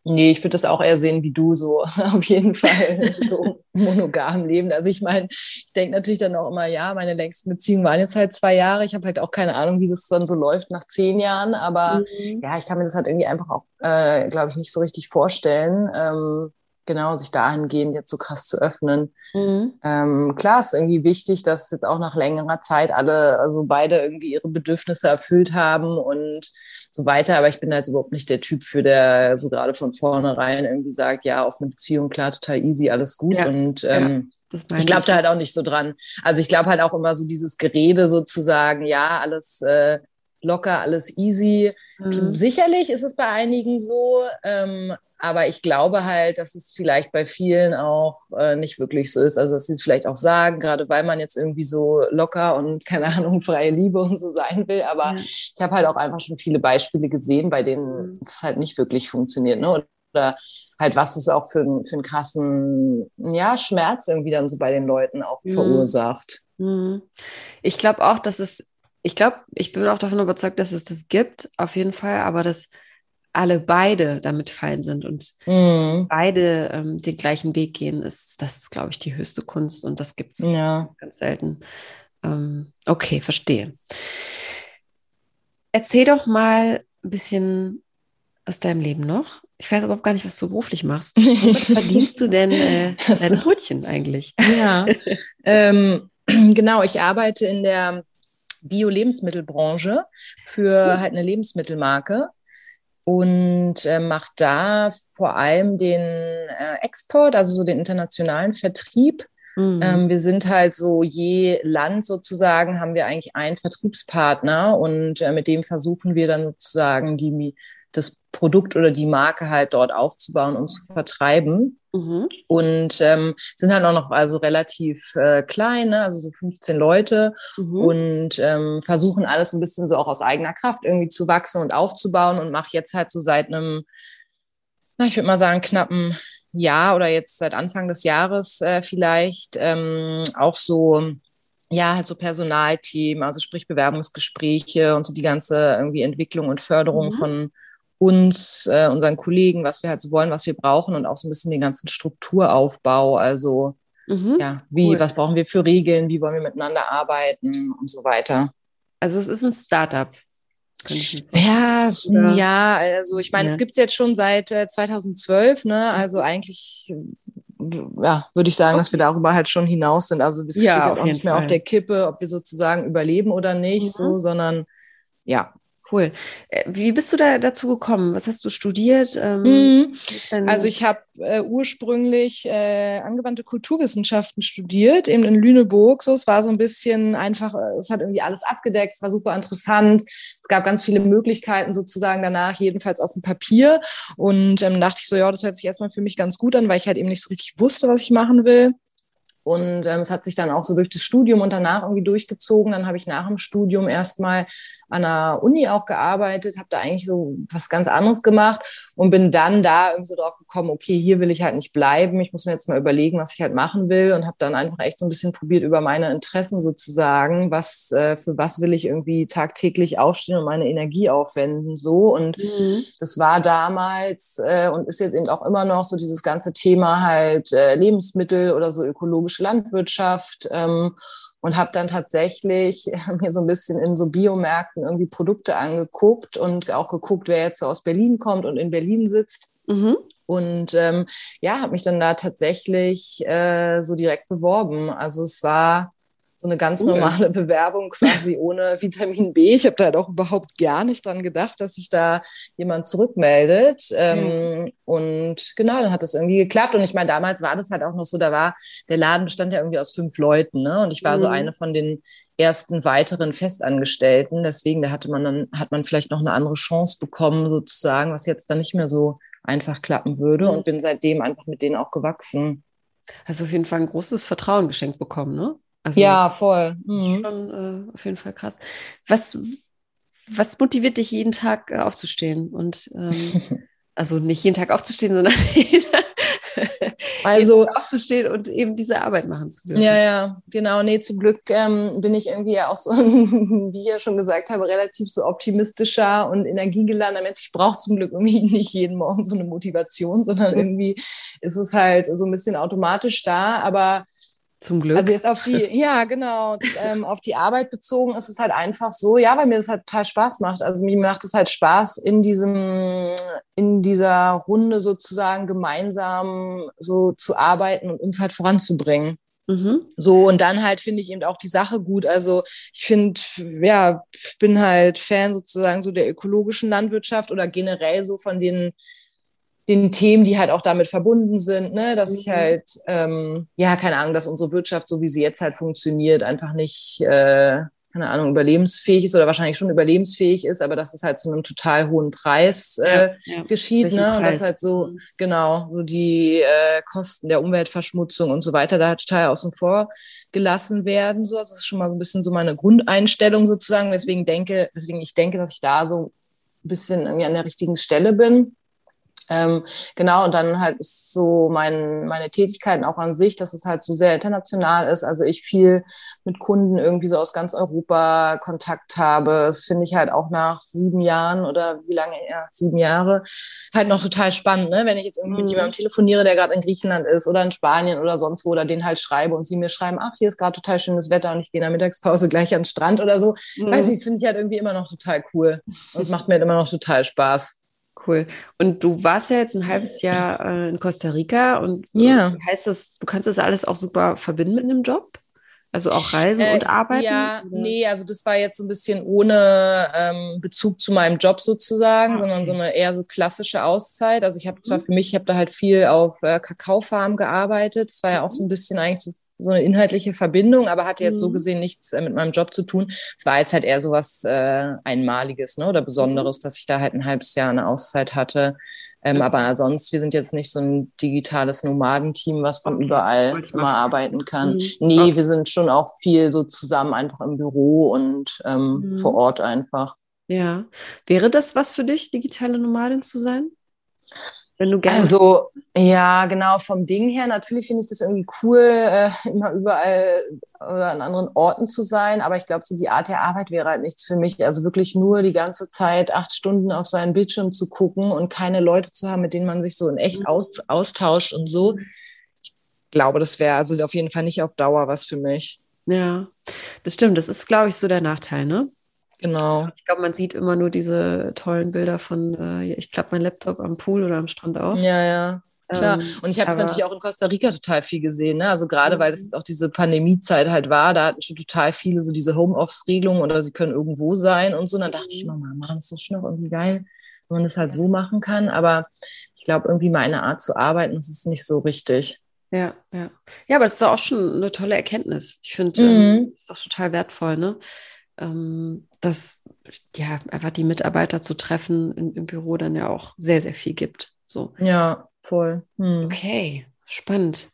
nee, ich würde das auch eher sehen wie du, so auf jeden Fall so monogam leben. Also ich meine, ich denke natürlich dann auch immer, ja, meine längsten Beziehungen waren jetzt halt 2 Jahre. Ich habe halt auch keine Ahnung, wie das dann so läuft nach 10 Jahren. Aber ja, ich kann mir das halt irgendwie einfach auch, glaube ich, nicht so richtig vorstellen, genau, sich dahingehend jetzt so krass zu öffnen. Klar, ist irgendwie wichtig, dass jetzt auch nach längerer Zeit alle, also beide irgendwie ihre Bedürfnisse erfüllt haben und so weiter, aber ich bin halt überhaupt nicht der Typ für, der so gerade von vornherein irgendwie sagt, ja, auf eine Beziehung, klar, total easy, alles gut, und ich glaube da halt auch nicht so dran. Also ich glaube halt auch immer so dieses Gerede sozusagen, ja, alles locker, alles easy. Sicherlich ist es bei einigen so, aber ich glaube halt, dass es vielleicht bei vielen auch nicht wirklich so ist. Also dass sie es vielleicht auch sagen, gerade weil man jetzt irgendwie so locker und, keine Ahnung, freie Liebe und so sein will. Aber ich habe halt auch einfach schon viele Beispiele gesehen, bei denen es halt nicht wirklich funktioniert, ne? Oder halt, was es auch für einen krassen, ja, Schmerz irgendwie dann so bei den Leuten auch verursacht. Ich glaube auch, dass es, ich bin auch davon überzeugt, dass es das gibt, auf jeden Fall, aber dass alle beide damit fein sind und beide den gleichen Weg gehen, das ist, glaube ich, die höchste Kunst und das gibt es ganz selten. Okay, verstehe. Erzähl doch mal ein bisschen aus deinem Leben noch. Ich weiß überhaupt gar nicht, was du beruflich machst. Womit verdienst du denn dein Brötchen eigentlich? Ja, genau, ich arbeite in der Bio-Lebensmittelbranche für halt eine Lebensmittelmarke und mache da vor allem den Export, also so den internationalen Vertrieb. Mhm. Wir sind halt so je Land sozusagen, haben wir eigentlich einen Vertriebspartner und mit dem versuchen wir dann sozusagen das Produkt oder die Marke halt dort aufzubauen und zu vertreiben. Mhm. Und sind halt auch noch also relativ klein, ne? Also so 15 Leute und versuchen alles ein bisschen so auch aus eigener Kraft irgendwie zu wachsen und aufzubauen und mache jetzt halt so seit einem, ich würde mal sagen, knappen Jahr oder jetzt seit Anfang des Jahres vielleicht auch so, ja, halt so Personalteam, also sprich Bewerbungsgespräche und so die ganze irgendwie Entwicklung und Förderung von uns, unseren Kollegen, was wir halt so wollen, was wir brauchen und auch so ein bisschen den ganzen Strukturaufbau, also was brauchen wir für Regeln, wie wollen wir miteinander arbeiten und so weiter. Also es ist ein Startup. Ja, also ich meine, es gibt es jetzt schon seit 2012, ne? Also eigentlich würde ich sagen, dass wir darüber halt schon hinaus sind, also es steht halt auch nicht mehr auf der Kippe, ob wir sozusagen überleben oder nicht, so, sondern ja. Cool. Wie bist du da dazu gekommen? Was hast du studiert? Also ich habe ursprünglich angewandte Kulturwissenschaften studiert, eben in Lüneburg. So, es war so ein bisschen einfach, es hat irgendwie alles abgedeckt, es war super interessant. Es gab ganz viele Möglichkeiten sozusagen danach, jedenfalls auf dem Papier. Und dachte ich so, ja, das hört sich erstmal für mich ganz gut an, weil ich halt eben nicht so richtig wusste, was ich machen will. Und es hat sich dann auch so durch das Studium und danach irgendwie durchgezogen. Dann habe ich nach dem Studium erstmal an der Uni auch gearbeitet, habe da eigentlich so was ganz anderes gemacht und bin dann da irgendwie so drauf gekommen, okay, hier will ich halt nicht bleiben. Ich muss mir jetzt mal überlegen, was ich halt machen will und habe dann einfach echt so ein bisschen probiert über meine Interessen sozusagen, was für was will ich irgendwie tagtäglich aufstehen und meine Energie aufwenden so. Und das war damals und ist jetzt eben auch immer noch so dieses ganze Thema halt Lebensmittel oder so ökologische Landwirtschaft. Und habe dann tatsächlich mir so ein bisschen in so Biomärkten irgendwie Produkte angeguckt und auch geguckt, wer jetzt so aus Berlin kommt und in Berlin sitzt. Und habe mich dann da tatsächlich so direkt beworben. Also es war so eine ganz normale Bewerbung quasi ohne Vitamin B. Ich habe da halt auch überhaupt gar nicht dran gedacht, dass sich da jemand zurückmeldet. Und genau, dann hat das irgendwie geklappt. Und ich meine, damals war das halt auch noch so, der Laden bestand ja irgendwie aus 5 Leuten, ne? Und ich war so eine von den ersten weiteren Festangestellten. Deswegen, hat man vielleicht noch eine andere Chance bekommen sozusagen, was jetzt dann nicht mehr so einfach klappen würde. Und bin seitdem einfach mit denen auch gewachsen. Also auf jeden Fall ein großes Vertrauen geschenkt bekommen, ne? Also ja, voll. Schon auf jeden Fall krass. Was motiviert dich jeden Tag aufzustehen? Und also nicht jeden Tag aufzustehen, sondern jeden Tag aufzustehen und eben diese Arbeit machen zu dürfen. Ja, ja, genau. Nee, zum Glück bin ich irgendwie ja auch so, wie ich ja schon gesagt habe, relativ so optimistischer und energiegeladener Mensch. Ich brauche zum Glück irgendwie nicht jeden Morgen so eine Motivation, sondern irgendwie ist es halt so ein bisschen automatisch da, aber zum Glück. Also jetzt auf die Arbeit bezogen ist es halt einfach so, ja, weil mir das halt total Spaß macht. Also mir macht es halt Spaß, in dieser Runde sozusagen gemeinsam so zu arbeiten und uns halt voranzubringen. So, und dann halt finde ich eben auch die Sache gut. Also ich finde, ja, bin halt Fan sozusagen so der ökologischen Landwirtschaft oder generell so von den Themen, die halt auch damit verbunden sind, ne, dass ich halt, keine Ahnung, dass unsere Wirtschaft, so wie sie jetzt halt funktioniert, einfach nicht, überlebensfähig ist oder wahrscheinlich schon überlebensfähig ist, aber dass es halt zu einem total hohen Preis geschieht, ne, und dass halt so, genau, so die Kosten der Umweltverschmutzung und so weiter da halt total außen vor gelassen werden, so, das ist schon mal so ein bisschen so meine Grundeinstellung sozusagen, deswegen ich denke, dass ich da so ein bisschen irgendwie an der richtigen Stelle bin. Genau, und dann halt ist so meine Tätigkeiten auch an sich, dass es halt so sehr international ist. Also ich viel mit Kunden irgendwie so aus ganz Europa Kontakt habe. Das finde ich halt auch nach 7 Jahren oder wie lange, ja, 7 Jahre, halt noch total spannend, ne? Wenn ich jetzt irgendwie mit jemandem telefoniere, der gerade in Griechenland ist oder in Spanien oder sonst wo, oder den halt schreibe und sie mir schreiben, ach, hier ist gerade total schönes Wetter und ich gehe in der Mittagspause gleich an den Strand oder so. Weiß nicht, das finde ich halt irgendwie immer noch total cool. Und es macht mir halt immer noch total Spaß. Cool. Und du warst ja jetzt ein halbes Jahr in Costa Rica und heißt das, du kannst das alles auch super verbinden mit einem Job? Also auch Reisen und Arbeiten? Ja, oder? Nee, also das war jetzt so ein bisschen ohne Bezug zu meinem Job sozusagen, sondern so eine eher so klassische Auszeit. Also ich habe zwar für mich, ich habe da halt viel auf Kakaofarm gearbeitet. Das war ja auch so ein bisschen eigentlich so eine inhaltliche Verbindung, aber hatte jetzt so gesehen nichts mit meinem Job zu tun. Es war jetzt halt eher so was Einmaliges, ne, oder Besonderes, dass ich da halt ein halbes Jahr eine Auszeit hatte. Aber sonst, wir sind jetzt nicht so ein digitales Nomadenteam, was von überall immer arbeiten kann. Nee, wir sind schon auch viel so zusammen einfach im Büro und vor Ort einfach. Ja. Wäre das was für dich, digitale Nomadin zu sein? Wenn du gerne. Also, ja, genau, vom Ding her, natürlich finde ich das irgendwie cool, immer überall oder an anderen Orten zu sein, aber ich glaube, so die Art der Arbeit wäre halt nichts für mich. Also wirklich nur die ganze Zeit 8 Stunden auf seinen Bildschirm zu gucken und keine Leute zu haben, mit denen man sich so in echt austauscht und so. Ich glaube, das wäre also auf jeden Fall nicht auf Dauer was für mich. Ja, das stimmt. Das ist, glaube ich, so der Nachteil, ne? Genau. Ich glaube, man sieht immer nur diese tollen Bilder von, ich klappe meinen Laptop am Pool oder am Strand auf. Ja, ja, klar. Und ich habe es natürlich auch in Costa Rica total viel gesehen, ne? Also gerade, weil das jetzt auch diese Pandemiezeit halt war, da hatten schon total viele so diese Homeoffice-Regelungen oder sie können irgendwo sein und so. Und dann dachte ich immer, Mann, ist das schon noch irgendwie geil, wenn man das halt so machen kann. Aber ich glaube, irgendwie mal eine Art zu arbeiten, das ist nicht so richtig. Ja, ja. Ja, aber das ist auch schon eine tolle Erkenntnis. Ich finde, das ist doch total wertvoll, ne? Dass ja einfach die Mitarbeiter zu treffen im Büro dann ja auch sehr, sehr viel gibt. So. Ja, voll. Okay, spannend.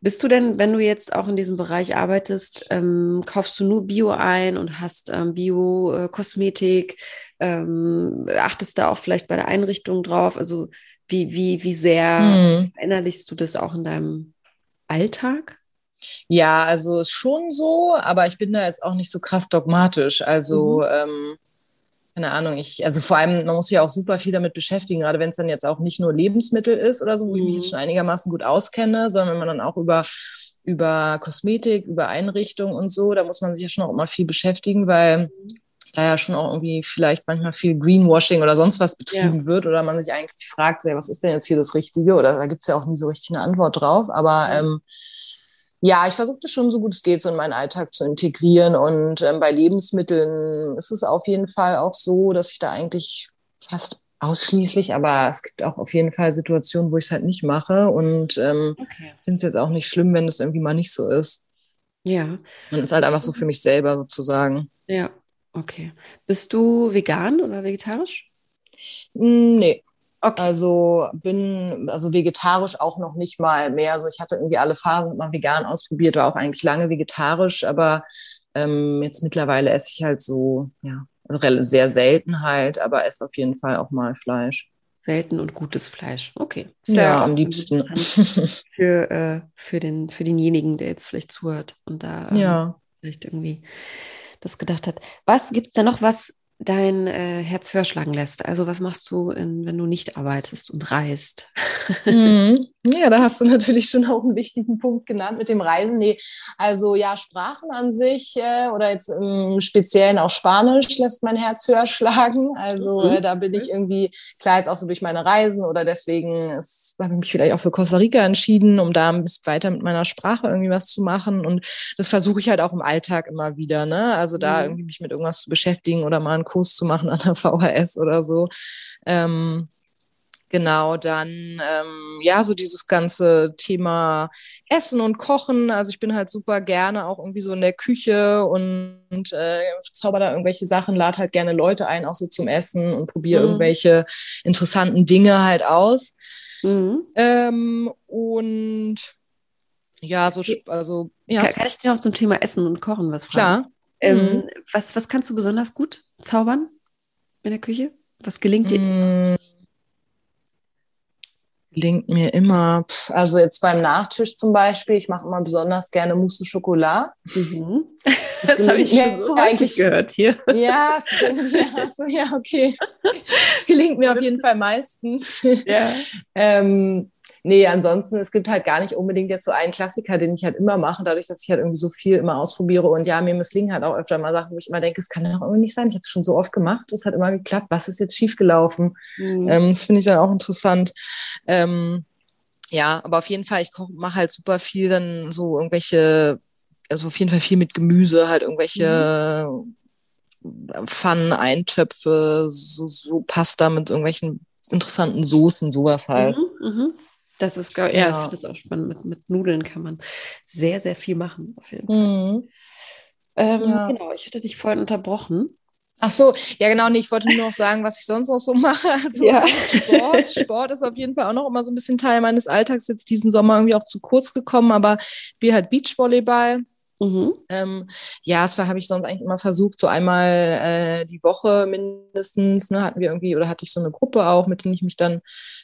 Bist du denn, wenn du jetzt auch in diesem Bereich arbeitest, kaufst du nur Bio ein und hast Bio-Kosmetik? Achtest da auch vielleicht bei der Einrichtung drauf? Also wie sehr verinnerlichst du das auch in deinem Alltag? Ja, also ist schon so, aber ich bin da jetzt auch nicht so krass dogmatisch. Also, keine Ahnung, also vor allem, man muss sich ja auch super viel damit beschäftigen, gerade wenn es dann jetzt auch nicht nur Lebensmittel ist oder so, wo ich mich jetzt schon einigermaßen gut auskenne, sondern wenn man dann auch über Kosmetik, über Einrichtung und so, da muss man sich ja schon auch immer viel beschäftigen, weil da ja schon auch irgendwie vielleicht manchmal viel Greenwashing oder sonst was betrieben wird oder man sich eigentlich fragt, was ist denn jetzt hier das Richtige? Oder da gibt es ja auch nie so richtig eine Antwort drauf, aber ja, ich versuche das schon so gut es geht, so in meinen Alltag zu integrieren und bei Lebensmitteln ist es auf jeden Fall auch so, dass ich da eigentlich fast ausschließlich, aber es gibt auch auf jeden Fall Situationen, wo ich es halt nicht mache und finde es jetzt auch nicht schlimm, wenn das irgendwie mal nicht so ist. Ja. Man ist halt einfach so für mich selber sozusagen. Ja, okay. Bist du vegan oder vegetarisch? Nee. Okay. Also vegetarisch auch noch nicht mal mehr. Also ich hatte irgendwie alle Phasen mal vegan ausprobiert, war auch eigentlich lange vegetarisch, aber jetzt mittlerweile esse ich halt so, ja, sehr selten halt, aber esse auf jeden Fall auch mal Fleisch. Selten und gutes Fleisch, okay. Ja, am liebsten. Für denjenigen, der jetzt vielleicht zuhört und da vielleicht irgendwie das gedacht hat. Was gibt's da noch, was dein Herz höher schlagen lässt? Also was machst du, wenn du nicht arbeitest und reist? Ja, da hast du natürlich schon auch einen wichtigen Punkt genannt mit dem Reisen. Nee, also ja, Sprachen an sich oder jetzt im Speziellen auch Spanisch lässt mein Herz höher schlagen. Also da bin ich irgendwie, klar jetzt auch so durch meine Reisen oder deswegen habe ich mich vielleicht auch für Costa Rica entschieden, um da ein bisschen weiter mit meiner Sprache irgendwie was zu machen und das versuche ich halt auch im Alltag immer wieder, ne? Also da irgendwie mich mit irgendwas zu beschäftigen oder mal einen Kurs zu machen an der VHS oder so. Genau, dann so dieses ganze Thema Essen und Kochen. Also ich bin halt super gerne auch irgendwie so in der Küche und zauber da irgendwelche Sachen, lade halt gerne Leute ein, auch so zum Essen und probiere irgendwelche interessanten Dinge halt aus. Und ja, so also ja. Kann ich dir noch zum Thema Essen und Kochen was fragen? Klar. Was kannst du besonders gut zaubern in der Küche? Was gelingt dir? blinkt mir immer, also jetzt beim Nachtisch zum Beispiel, ich mache immer besonders gerne Mousse au Chocolat. Mhm. Das habe ich schon eigentlich gehört hier. Ja, ja, okay. Das gelingt mir auf jeden Fall meistens. Ja. Nee, ansonsten, es gibt halt gar nicht unbedingt jetzt so einen Klassiker, den ich halt immer mache, dadurch, dass ich halt irgendwie so viel immer ausprobiere. Und ja, mir misslingen halt auch öfter mal Sachen, wo ich immer denke, es kann doch irgendwie nicht sein. Ich habe es schon so oft gemacht, es hat immer geklappt. Was ist jetzt schiefgelaufen? Mhm. Das finde ich dann auch interessant. Ja, aber auf jeden Fall, ich mache halt super viel dann so irgendwelche, also auf jeden Fall viel mit Gemüse, halt irgendwelche Pfannen, Eintöpfe, so Pasta mit irgendwelchen interessanten Soßen, sowas halt. Mhm. Das ist, ja, ich finde das auch spannend. Mit Nudeln kann man sehr, sehr viel machen, auf jeden Fall. Ja. Genau, ich hatte dich vorhin unterbrochen. Ach so, ja genau, nee, ich wollte nur noch sagen, was ich sonst noch so mache. Also ja. Sport ist auf jeden Fall auch noch immer so ein bisschen Teil meines Alltags, jetzt diesen Sommer irgendwie auch zu kurz gekommen, aber wie halt Beachvolleyball. Mhm. Ja, das habe ich sonst eigentlich immer versucht, so einmal die Woche mindestens, ne, hatten wir irgendwie, oder hatte ich so eine Gruppe auch, mit denen ich mich dann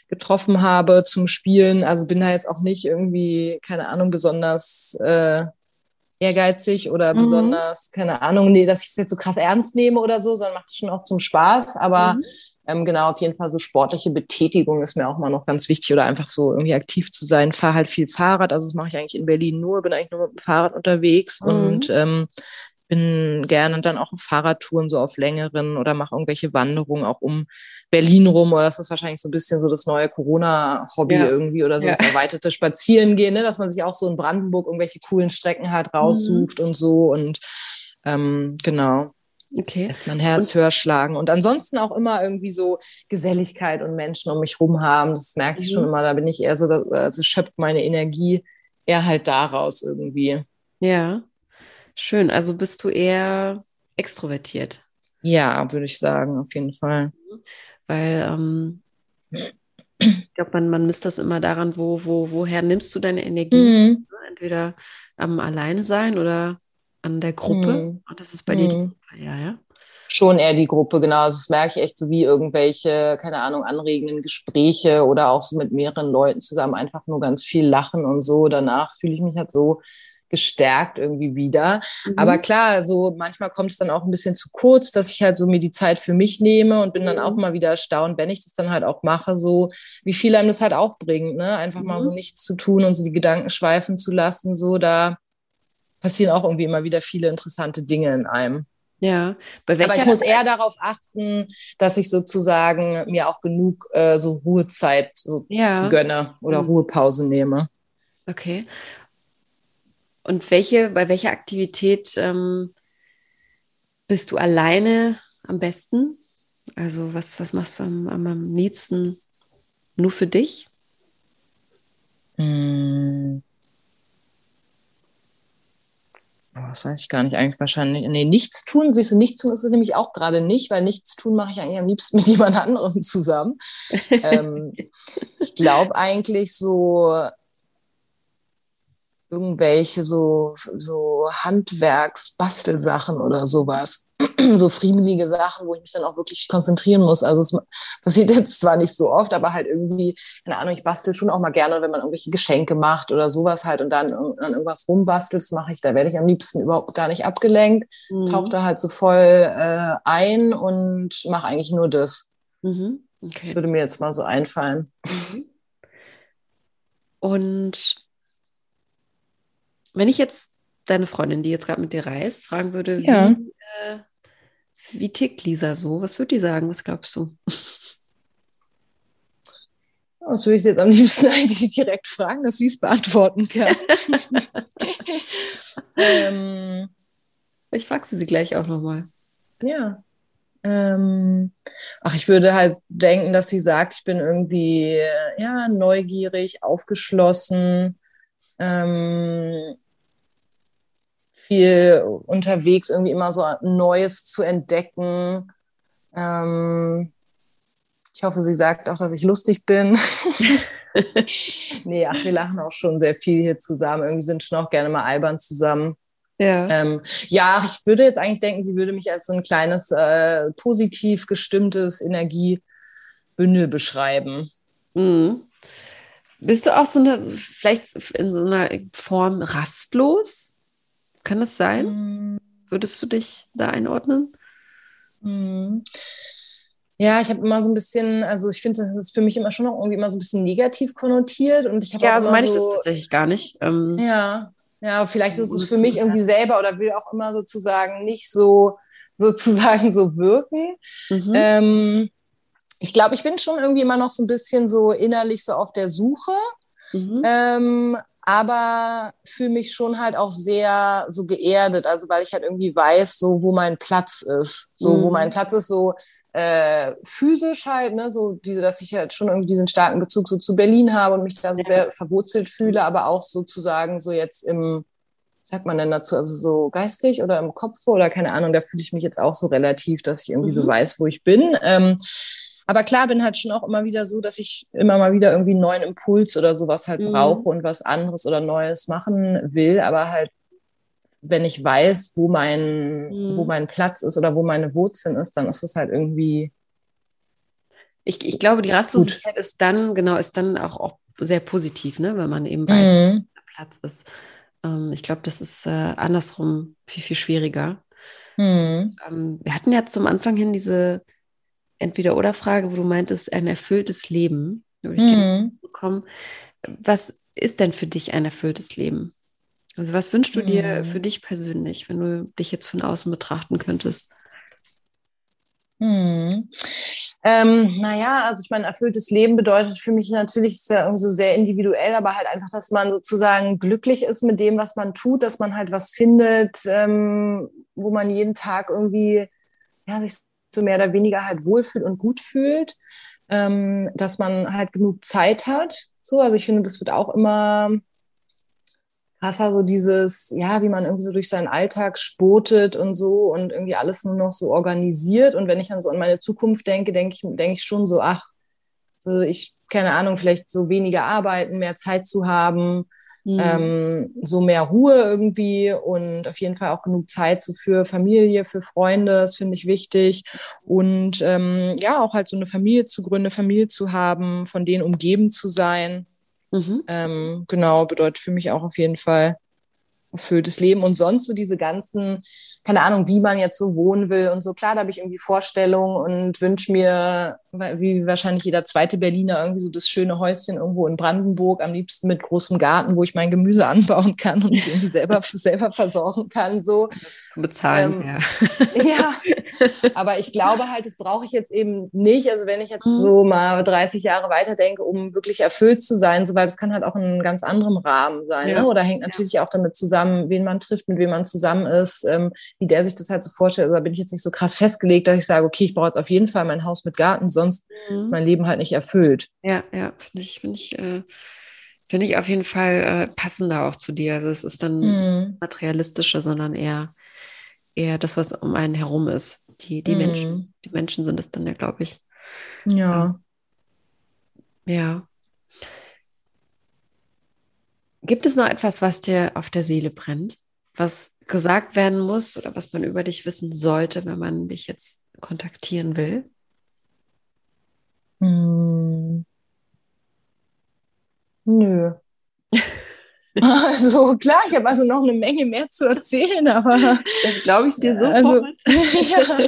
getroffen habe zum Spielen, also bin da jetzt auch nicht irgendwie, keine Ahnung, besonders ehrgeizig oder besonders, keine Ahnung, nee, dass ich es jetzt so krass ernst nehme oder so, sondern macht es schon auch zum Spaß, aber genau, auf jeden Fall so sportliche Betätigung ist mir auch mal noch ganz wichtig oder einfach so irgendwie aktiv zu sein. Fahre halt viel Fahrrad, also das mache ich eigentlich in Berlin nur, bin eigentlich nur mit dem Fahrrad unterwegs und bin gerne dann auch auf Fahrradtouren so auf längeren oder mache irgendwelche Wanderungen auch um Berlin rum oder das ist wahrscheinlich so ein bisschen so das neue Corona-Hobby irgendwie oder so das erweiterte Spazierengehen, ne? Dass man sich auch so in Brandenburg irgendwelche coolen Strecken halt raussucht und so und genau. Okay. Lässt mein Herz höher schlagen. Und ansonsten auch immer irgendwie so Geselligkeit und Menschen um mich rum haben. Das merke ich schon immer. Da bin ich eher so, also schöpfe meine Energie eher halt daraus irgendwie. Ja, schön. Also bist du eher extrovertiert? Ja, würde ich sagen, auf jeden Fall. Weil ich glaube, man misst das immer daran, woher nimmst du deine Energie? Mhm. Entweder am Alleine-Sein oder an der Gruppe. Und das ist bei dir die Gruppe, ja? Schon eher die Gruppe, genau. Also das merke ich echt so wie irgendwelche, keine Ahnung, anregenden Gespräche oder auch so mit mehreren Leuten zusammen einfach nur ganz viel lachen und so. Danach fühle ich mich halt so gestärkt irgendwie wieder. Aber klar, so manchmal kommt es dann auch ein bisschen zu kurz, dass ich halt so mir die Zeit für mich nehme und bin dann auch mal wieder erstaunt, wenn ich das dann halt auch mache, so wie viel einem das halt auch bringt, ne? Einfach mal so nichts zu tun und so die Gedanken schweifen zu lassen, so da passieren auch irgendwie immer wieder viele interessante Dinge in einem. Ja. Aber ich muss eher darauf achten, dass ich sozusagen mir auch genug so Ruhezeit so gönne oder Ruhepause nehme. Okay. Und bei welcher Aktivität bist du alleine am besten? Also was machst du am liebsten nur für dich? Das weiß ich gar nicht, eigentlich wahrscheinlich. Nee, nichts tun, siehst du, nichts tun ist es nämlich auch gerade nicht, weil nichts tun mache ich eigentlich am liebsten mit jemand anderem zusammen. Ich glaube eigentlich so irgendwelche so Handwerks-Bastelsachen oder sowas. So friemelige Sachen, wo ich mich dann auch wirklich konzentrieren muss. Also es passiert jetzt zwar nicht so oft, aber halt irgendwie, keine Ahnung, ich bastel schon auch mal gerne, wenn man irgendwelche Geschenke macht oder sowas halt und dann an irgendwas rumbastelst, mache ich, da werde ich am liebsten überhaupt gar nicht abgelenkt, tauche da halt so voll ein und mache eigentlich nur das. Mhm. Okay. Das würde mir jetzt mal so einfallen. Mhm. Und wenn ich jetzt deine Freundin, die jetzt gerade mit dir reist, fragen würde, wie tickt Lisa so? Was würde die sagen? Was glaubst du? Das würde ich jetzt am liebsten eigentlich direkt fragen, dass sie es beantworten kann. Ich frage sie gleich auch nochmal. Ja. Ich würde halt denken, dass sie sagt, ich bin irgendwie neugierig, aufgeschlossen, viel unterwegs, irgendwie immer so Neues zu entdecken. Ich hoffe, sie sagt auch, dass ich lustig bin. Nee, wir lachen auch schon sehr viel hier zusammen. Irgendwie sind schon auch gerne mal albern zusammen. Ja. Ich würde jetzt eigentlich denken, sie würde mich als so ein kleines, positiv gestimmtes Energiebündel beschreiben. Mhm. Bist du auch so eine, vielleicht in so einer Form rastlos? Kann das sein? Würdest du dich da einordnen? Ja, ich habe immer so ein bisschen, also ich finde, das ist für mich immer schon noch irgendwie immer so ein bisschen negativ konnotiert. Und ich habe ja, auch so meine ich das tatsächlich gar nicht. Ja, vielleicht ist es für mich irgendwie selber oder will auch immer sozusagen nicht so sozusagen so wirken. Ich glaube, ich bin schon irgendwie immer noch so ein bisschen so innerlich so auf der Suche, aber fühle mich schon halt auch sehr so geerdet, also weil ich halt irgendwie weiß, so wo mein Platz ist, so wo mein Platz ist, so physisch halt, ne, so diese, dass ich halt schon irgendwie diesen starken Bezug so zu Berlin habe und mich da so sehr verwurzelt fühle, aber auch sozusagen so jetzt im, was sagt man denn dazu, also so geistig oder im Kopf oder keine Ahnung, da fühle ich mich jetzt auch so relativ, dass ich irgendwie so weiß, wo ich bin. Aber klar, bin halt schon auch immer wieder so, dass ich immer mal wieder irgendwie einen neuen Impuls oder sowas halt brauche und was anderes oder Neues machen will, aber halt wenn ich weiß, wo mein Platz ist oder wo meine Wurzeln ist, dann ist es halt irgendwie. Ich glaube, die Rastlosigkeit ist dann, genau, ist dann auch sehr positiv, ne? Wenn man eben weiß, wo der Platz ist. Ich glaube, das ist andersrum viel, viel schwieriger. Und, wir hatten ja zum Anfang hin diese Entweder-Oder-Frage, wo du meintest, ein erfülltes Leben. Da habe ich gerne bekommen. Was ist denn für dich ein erfülltes Leben? Also was wünschst du dir für dich persönlich, wenn du dich jetzt von außen betrachten könntest? Naja, also ich meine, erfülltes Leben bedeutet für mich natürlich, ist ja irgendwie so sehr individuell, aber halt einfach, dass man sozusagen glücklich ist mit dem, was man tut, dass man halt was findet, wo man jeden Tag irgendwie ja, sich so mehr oder weniger halt wohlfühlt und gut fühlt, dass man halt genug Zeit hat. So, also ich finde, das wird auch immer krasser, so dieses, ja, wie man irgendwie so durch seinen Alltag spotet und so und irgendwie alles nur noch so organisiert. Und wenn ich dann so an meine Zukunft denke, denke ich schon so, ach, so ich, keine Ahnung, vielleicht so weniger arbeiten, mehr Zeit zu haben, so mehr Ruhe irgendwie und auf jeden Fall auch genug Zeit so für Familie, für Freunde, das finde ich wichtig. Und ja, auch halt so eine Familie zu gründen, eine Familie zu haben, von denen umgeben zu sein. Genau, bedeutet für mich auch auf jeden Fall erfülltes Leben und sonst so diese ganzen, keine Ahnung, wie man jetzt so wohnen will und so. Klar, da habe ich irgendwie Vorstellungen und wünsche mir, wie wahrscheinlich jeder zweite Berliner, irgendwie so das schöne Häuschen irgendwo in Brandenburg, am liebsten mit großem Garten, wo ich mein Gemüse anbauen kann und mich irgendwie selber versorgen kann. So. Zu bezahlen, ja. Ja, aber ich glaube halt, das brauche ich jetzt eben nicht. Also wenn ich jetzt so mal 30 Jahre weiterdenke, um wirklich erfüllt zu sein, so, weil das kann halt auch in einem ganz anderen Rahmen sein. Ja. Ne? Oder hängt natürlich auch damit zusammen, wen man trifft, mit wem man zusammen ist, wie der sich das halt so vorstellt. Also da bin ich jetzt nicht so krass festgelegt, dass ich sage, okay, ich brauche jetzt auf jeden Fall mein Haus mit Garten, sonst ist mein Leben halt nicht erfüllt. Ja, finde ich auf jeden Fall passender auch zu dir. Also es ist dann materialistischer, sondern eher das, was um einen herum ist. Die Menschen. Die Menschen sind es dann ja, glaube ich. Ja. Ja. Gibt es noch etwas, was dir auf der Seele brennt? Was gesagt werden muss oder was man über dich wissen sollte, wenn man dich jetzt kontaktieren will? Nö. Also klar, ich habe also noch eine Menge mehr zu erzählen, aber das glaube ich dir sofort. Also, ja.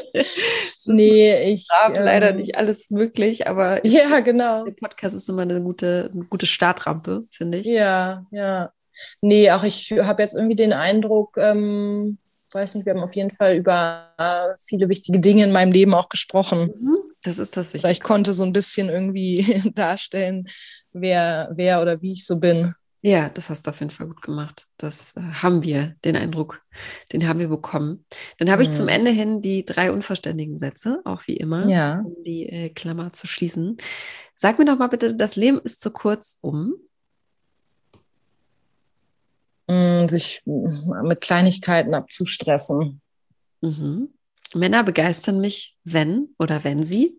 Nee, ich habe leider nicht alles möglich, aber ja, genau. Der Podcast ist immer eine gute Startrampe, finde ich. Ja. Nee, auch ich habe jetzt irgendwie den Eindruck, weiß nicht, wir haben auf jeden Fall über viele wichtige Dinge in meinem Leben auch gesprochen. Das ist das Wichtigste. Vielleicht konnte so ein bisschen irgendwie darstellen, wer oder wie ich so bin. Ja, das hast du auf jeden Fall gut gemacht. Das haben wir, den Eindruck, den haben wir bekommen. Dann habe ich zum Ende hin die 3 unvollständigen Sätze, auch wie immer, um die Klammer zu schließen. Sag mir doch mal bitte, das Leben ist zu kurz, um sich mit Kleinigkeiten abzustressen. Männer begeistern mich, wenn sie?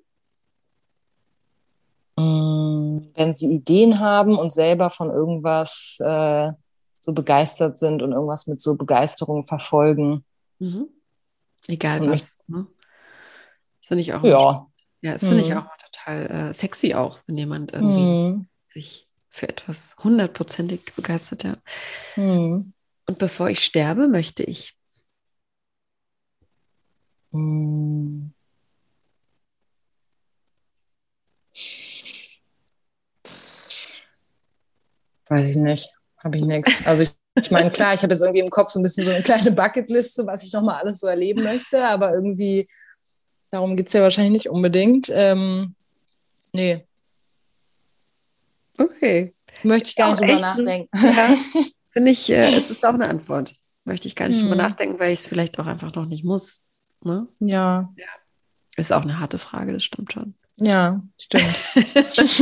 Wenn sie Ideen haben und selber von irgendwas so begeistert sind und irgendwas mit so Begeisterung verfolgen. Egal und was. Das finde ich auch. Ja, das finde ich auch total sexy auch, wenn jemand irgendwie sich für etwas 100%ig begeistert, ja. Mhm. Und bevor ich sterbe, möchte ich. Mhm. Weiß ich nicht, habe ich nichts. Also ich meine, klar, ich habe jetzt irgendwie im Kopf so ein bisschen so eine kleine Bucketliste, was ich nochmal alles so erleben möchte, aber irgendwie, darum geht es ja wahrscheinlich nicht unbedingt. Nee. Okay. Möchte ich gar nicht drüber nachdenken. Ja, finde ich, es ist auch eine Antwort. Möchte ich gar nicht drüber nachdenken, weil ich es vielleicht auch einfach noch nicht muss. Ne? Ja. Ja. Ist auch eine harte Frage, das stimmt schon. Ja, stimmt. Ich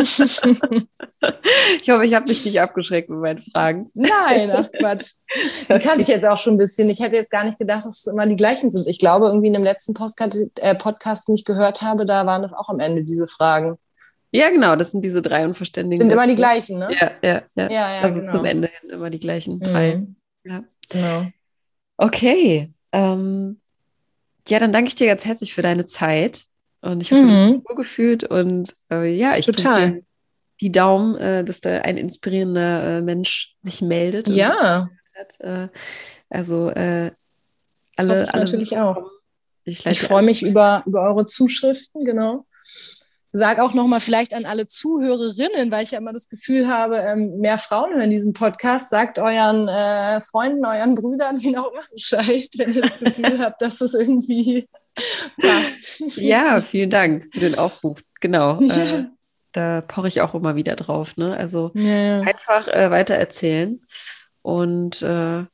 hoffe, ich habe dich nicht abgeschreckt mit meinen Fragen. Nein, ach Quatsch. Die kannte ich jetzt auch schon ein bisschen. Ich hätte jetzt gar nicht gedacht, dass es immer die gleichen sind. Ich glaube, irgendwie in dem letzten Podcast, den ich gehört habe, da waren das auch am Ende diese Fragen. Ja, genau, das sind diese drei Unverständigen. Sind immer die gleichen, ne? Ja. Also genau. Zum Ende hin immer die gleichen drei. Mhm. Ja. Genau. Okay. Ja, dann danke ich dir ganz herzlich für deine Zeit. Und ich habe mich wohl gefühlt und ich drücke die Daumen, dass da ein inspirierender Mensch sich meldet. Ja. Das hoffe ich natürlich auch. Ich freue mich über eure Zuschriften, genau. Sag auch nochmal vielleicht an alle Zuhörerinnen, weil ich ja immer das Gefühl habe, mehr Frauen hören diesen Podcast. Sagt euren Freunden, euren Brüdern, wie auch immer Bescheid, wenn ihr das Gefühl habt, dass das irgendwie passt. Ja, vielen Dank für den Aufruf. Genau. Ja. Da poche ich auch immer wieder drauf. Ne? Also einfach weitererzählen. Und genau,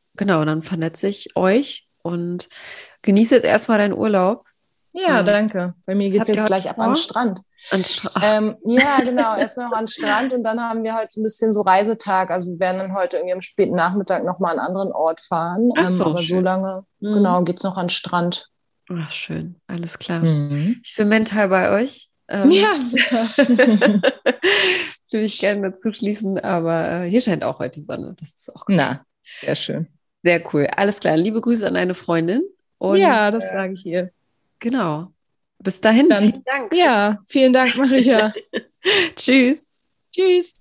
dann vernetze ich euch und genieße jetzt erstmal deinen Urlaub. Ja, danke. Bei mir geht es jetzt gleich ab an den Strand. Ja, genau. Erstmal noch an den Strand und dann haben wir heute ein bisschen so Reisetag. Also wir werden dann heute irgendwie am späten Nachmittag nochmal an einen anderen Ort fahren. Aber schön. So lange, genau, geht es noch an den Strand. Ach, schön. Alles klar. Mhm. Ich bin mental bei euch. Ja, super. Würde ich gerne dazu schließen, aber hier scheint auch heute die Sonne. Das ist auch cool. Na, sehr schön. Sehr cool. Alles klar. Liebe Grüße an deine Freundin. Und, ja, das sage ich ihr. Genau. Bis dahin. Dann, vielen Dank. Ja, vielen Dank, Maria. Tschüss. Tschüss.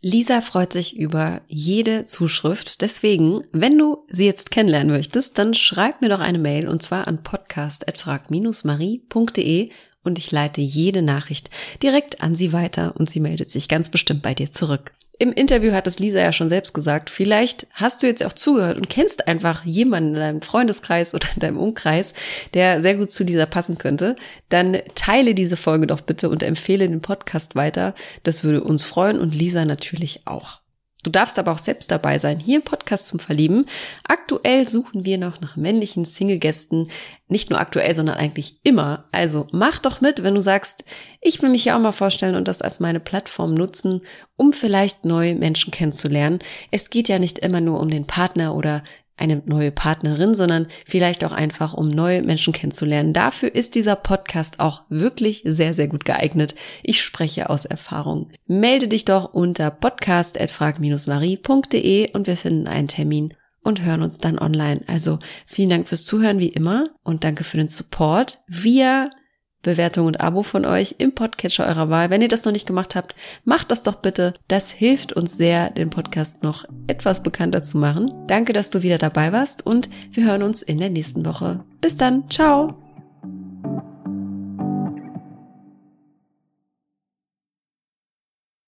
Lisa freut sich über jede Zuschrift. Deswegen, wenn du sie jetzt kennenlernen möchtest, dann schreib mir doch eine Mail und zwar an podcast@frag-marie.de und ich leite jede Nachricht direkt an sie weiter und sie meldet sich ganz bestimmt bei dir zurück. Im Interview hat es Lisa ja schon selbst gesagt, vielleicht hast du jetzt auch zugehört und kennst einfach jemanden in deinem Freundeskreis oder in deinem Umkreis, der sehr gut zu Lisa passen könnte. Dann teile diese Folge doch bitte und empfehle den Podcast weiter. Das würde uns freuen und Lisa natürlich auch. Du darfst aber auch selbst dabei sein, hier im Podcast zum Verlieben. Aktuell suchen wir noch nach männlichen Single-Gästen. Nicht nur aktuell, sondern eigentlich immer. Also mach doch mit, wenn du sagst, ich will mich ja auch mal vorstellen und das als meine Plattform nutzen, um vielleicht neue Menschen kennenzulernen. Es geht ja nicht immer nur um den Partner oder eine neue Partnerin, sondern vielleicht auch einfach, um neue Menschen kennenzulernen. Dafür ist dieser Podcast auch wirklich sehr, sehr gut geeignet. Ich spreche aus Erfahrung. Melde dich doch unter podcast@frag-marie.de und wir finden einen Termin und hören uns dann online. Also vielen Dank fürs Zuhören wie immer und danke für den Support via Bewertung und Abo von euch im Podcatcher eurer Wahl. Wenn ihr das noch nicht gemacht habt, macht das doch bitte. Das hilft uns sehr, den Podcast noch etwas bekannter zu machen. Danke, dass du wieder dabei warst und wir hören uns in der nächsten Woche. Bis dann. Ciao.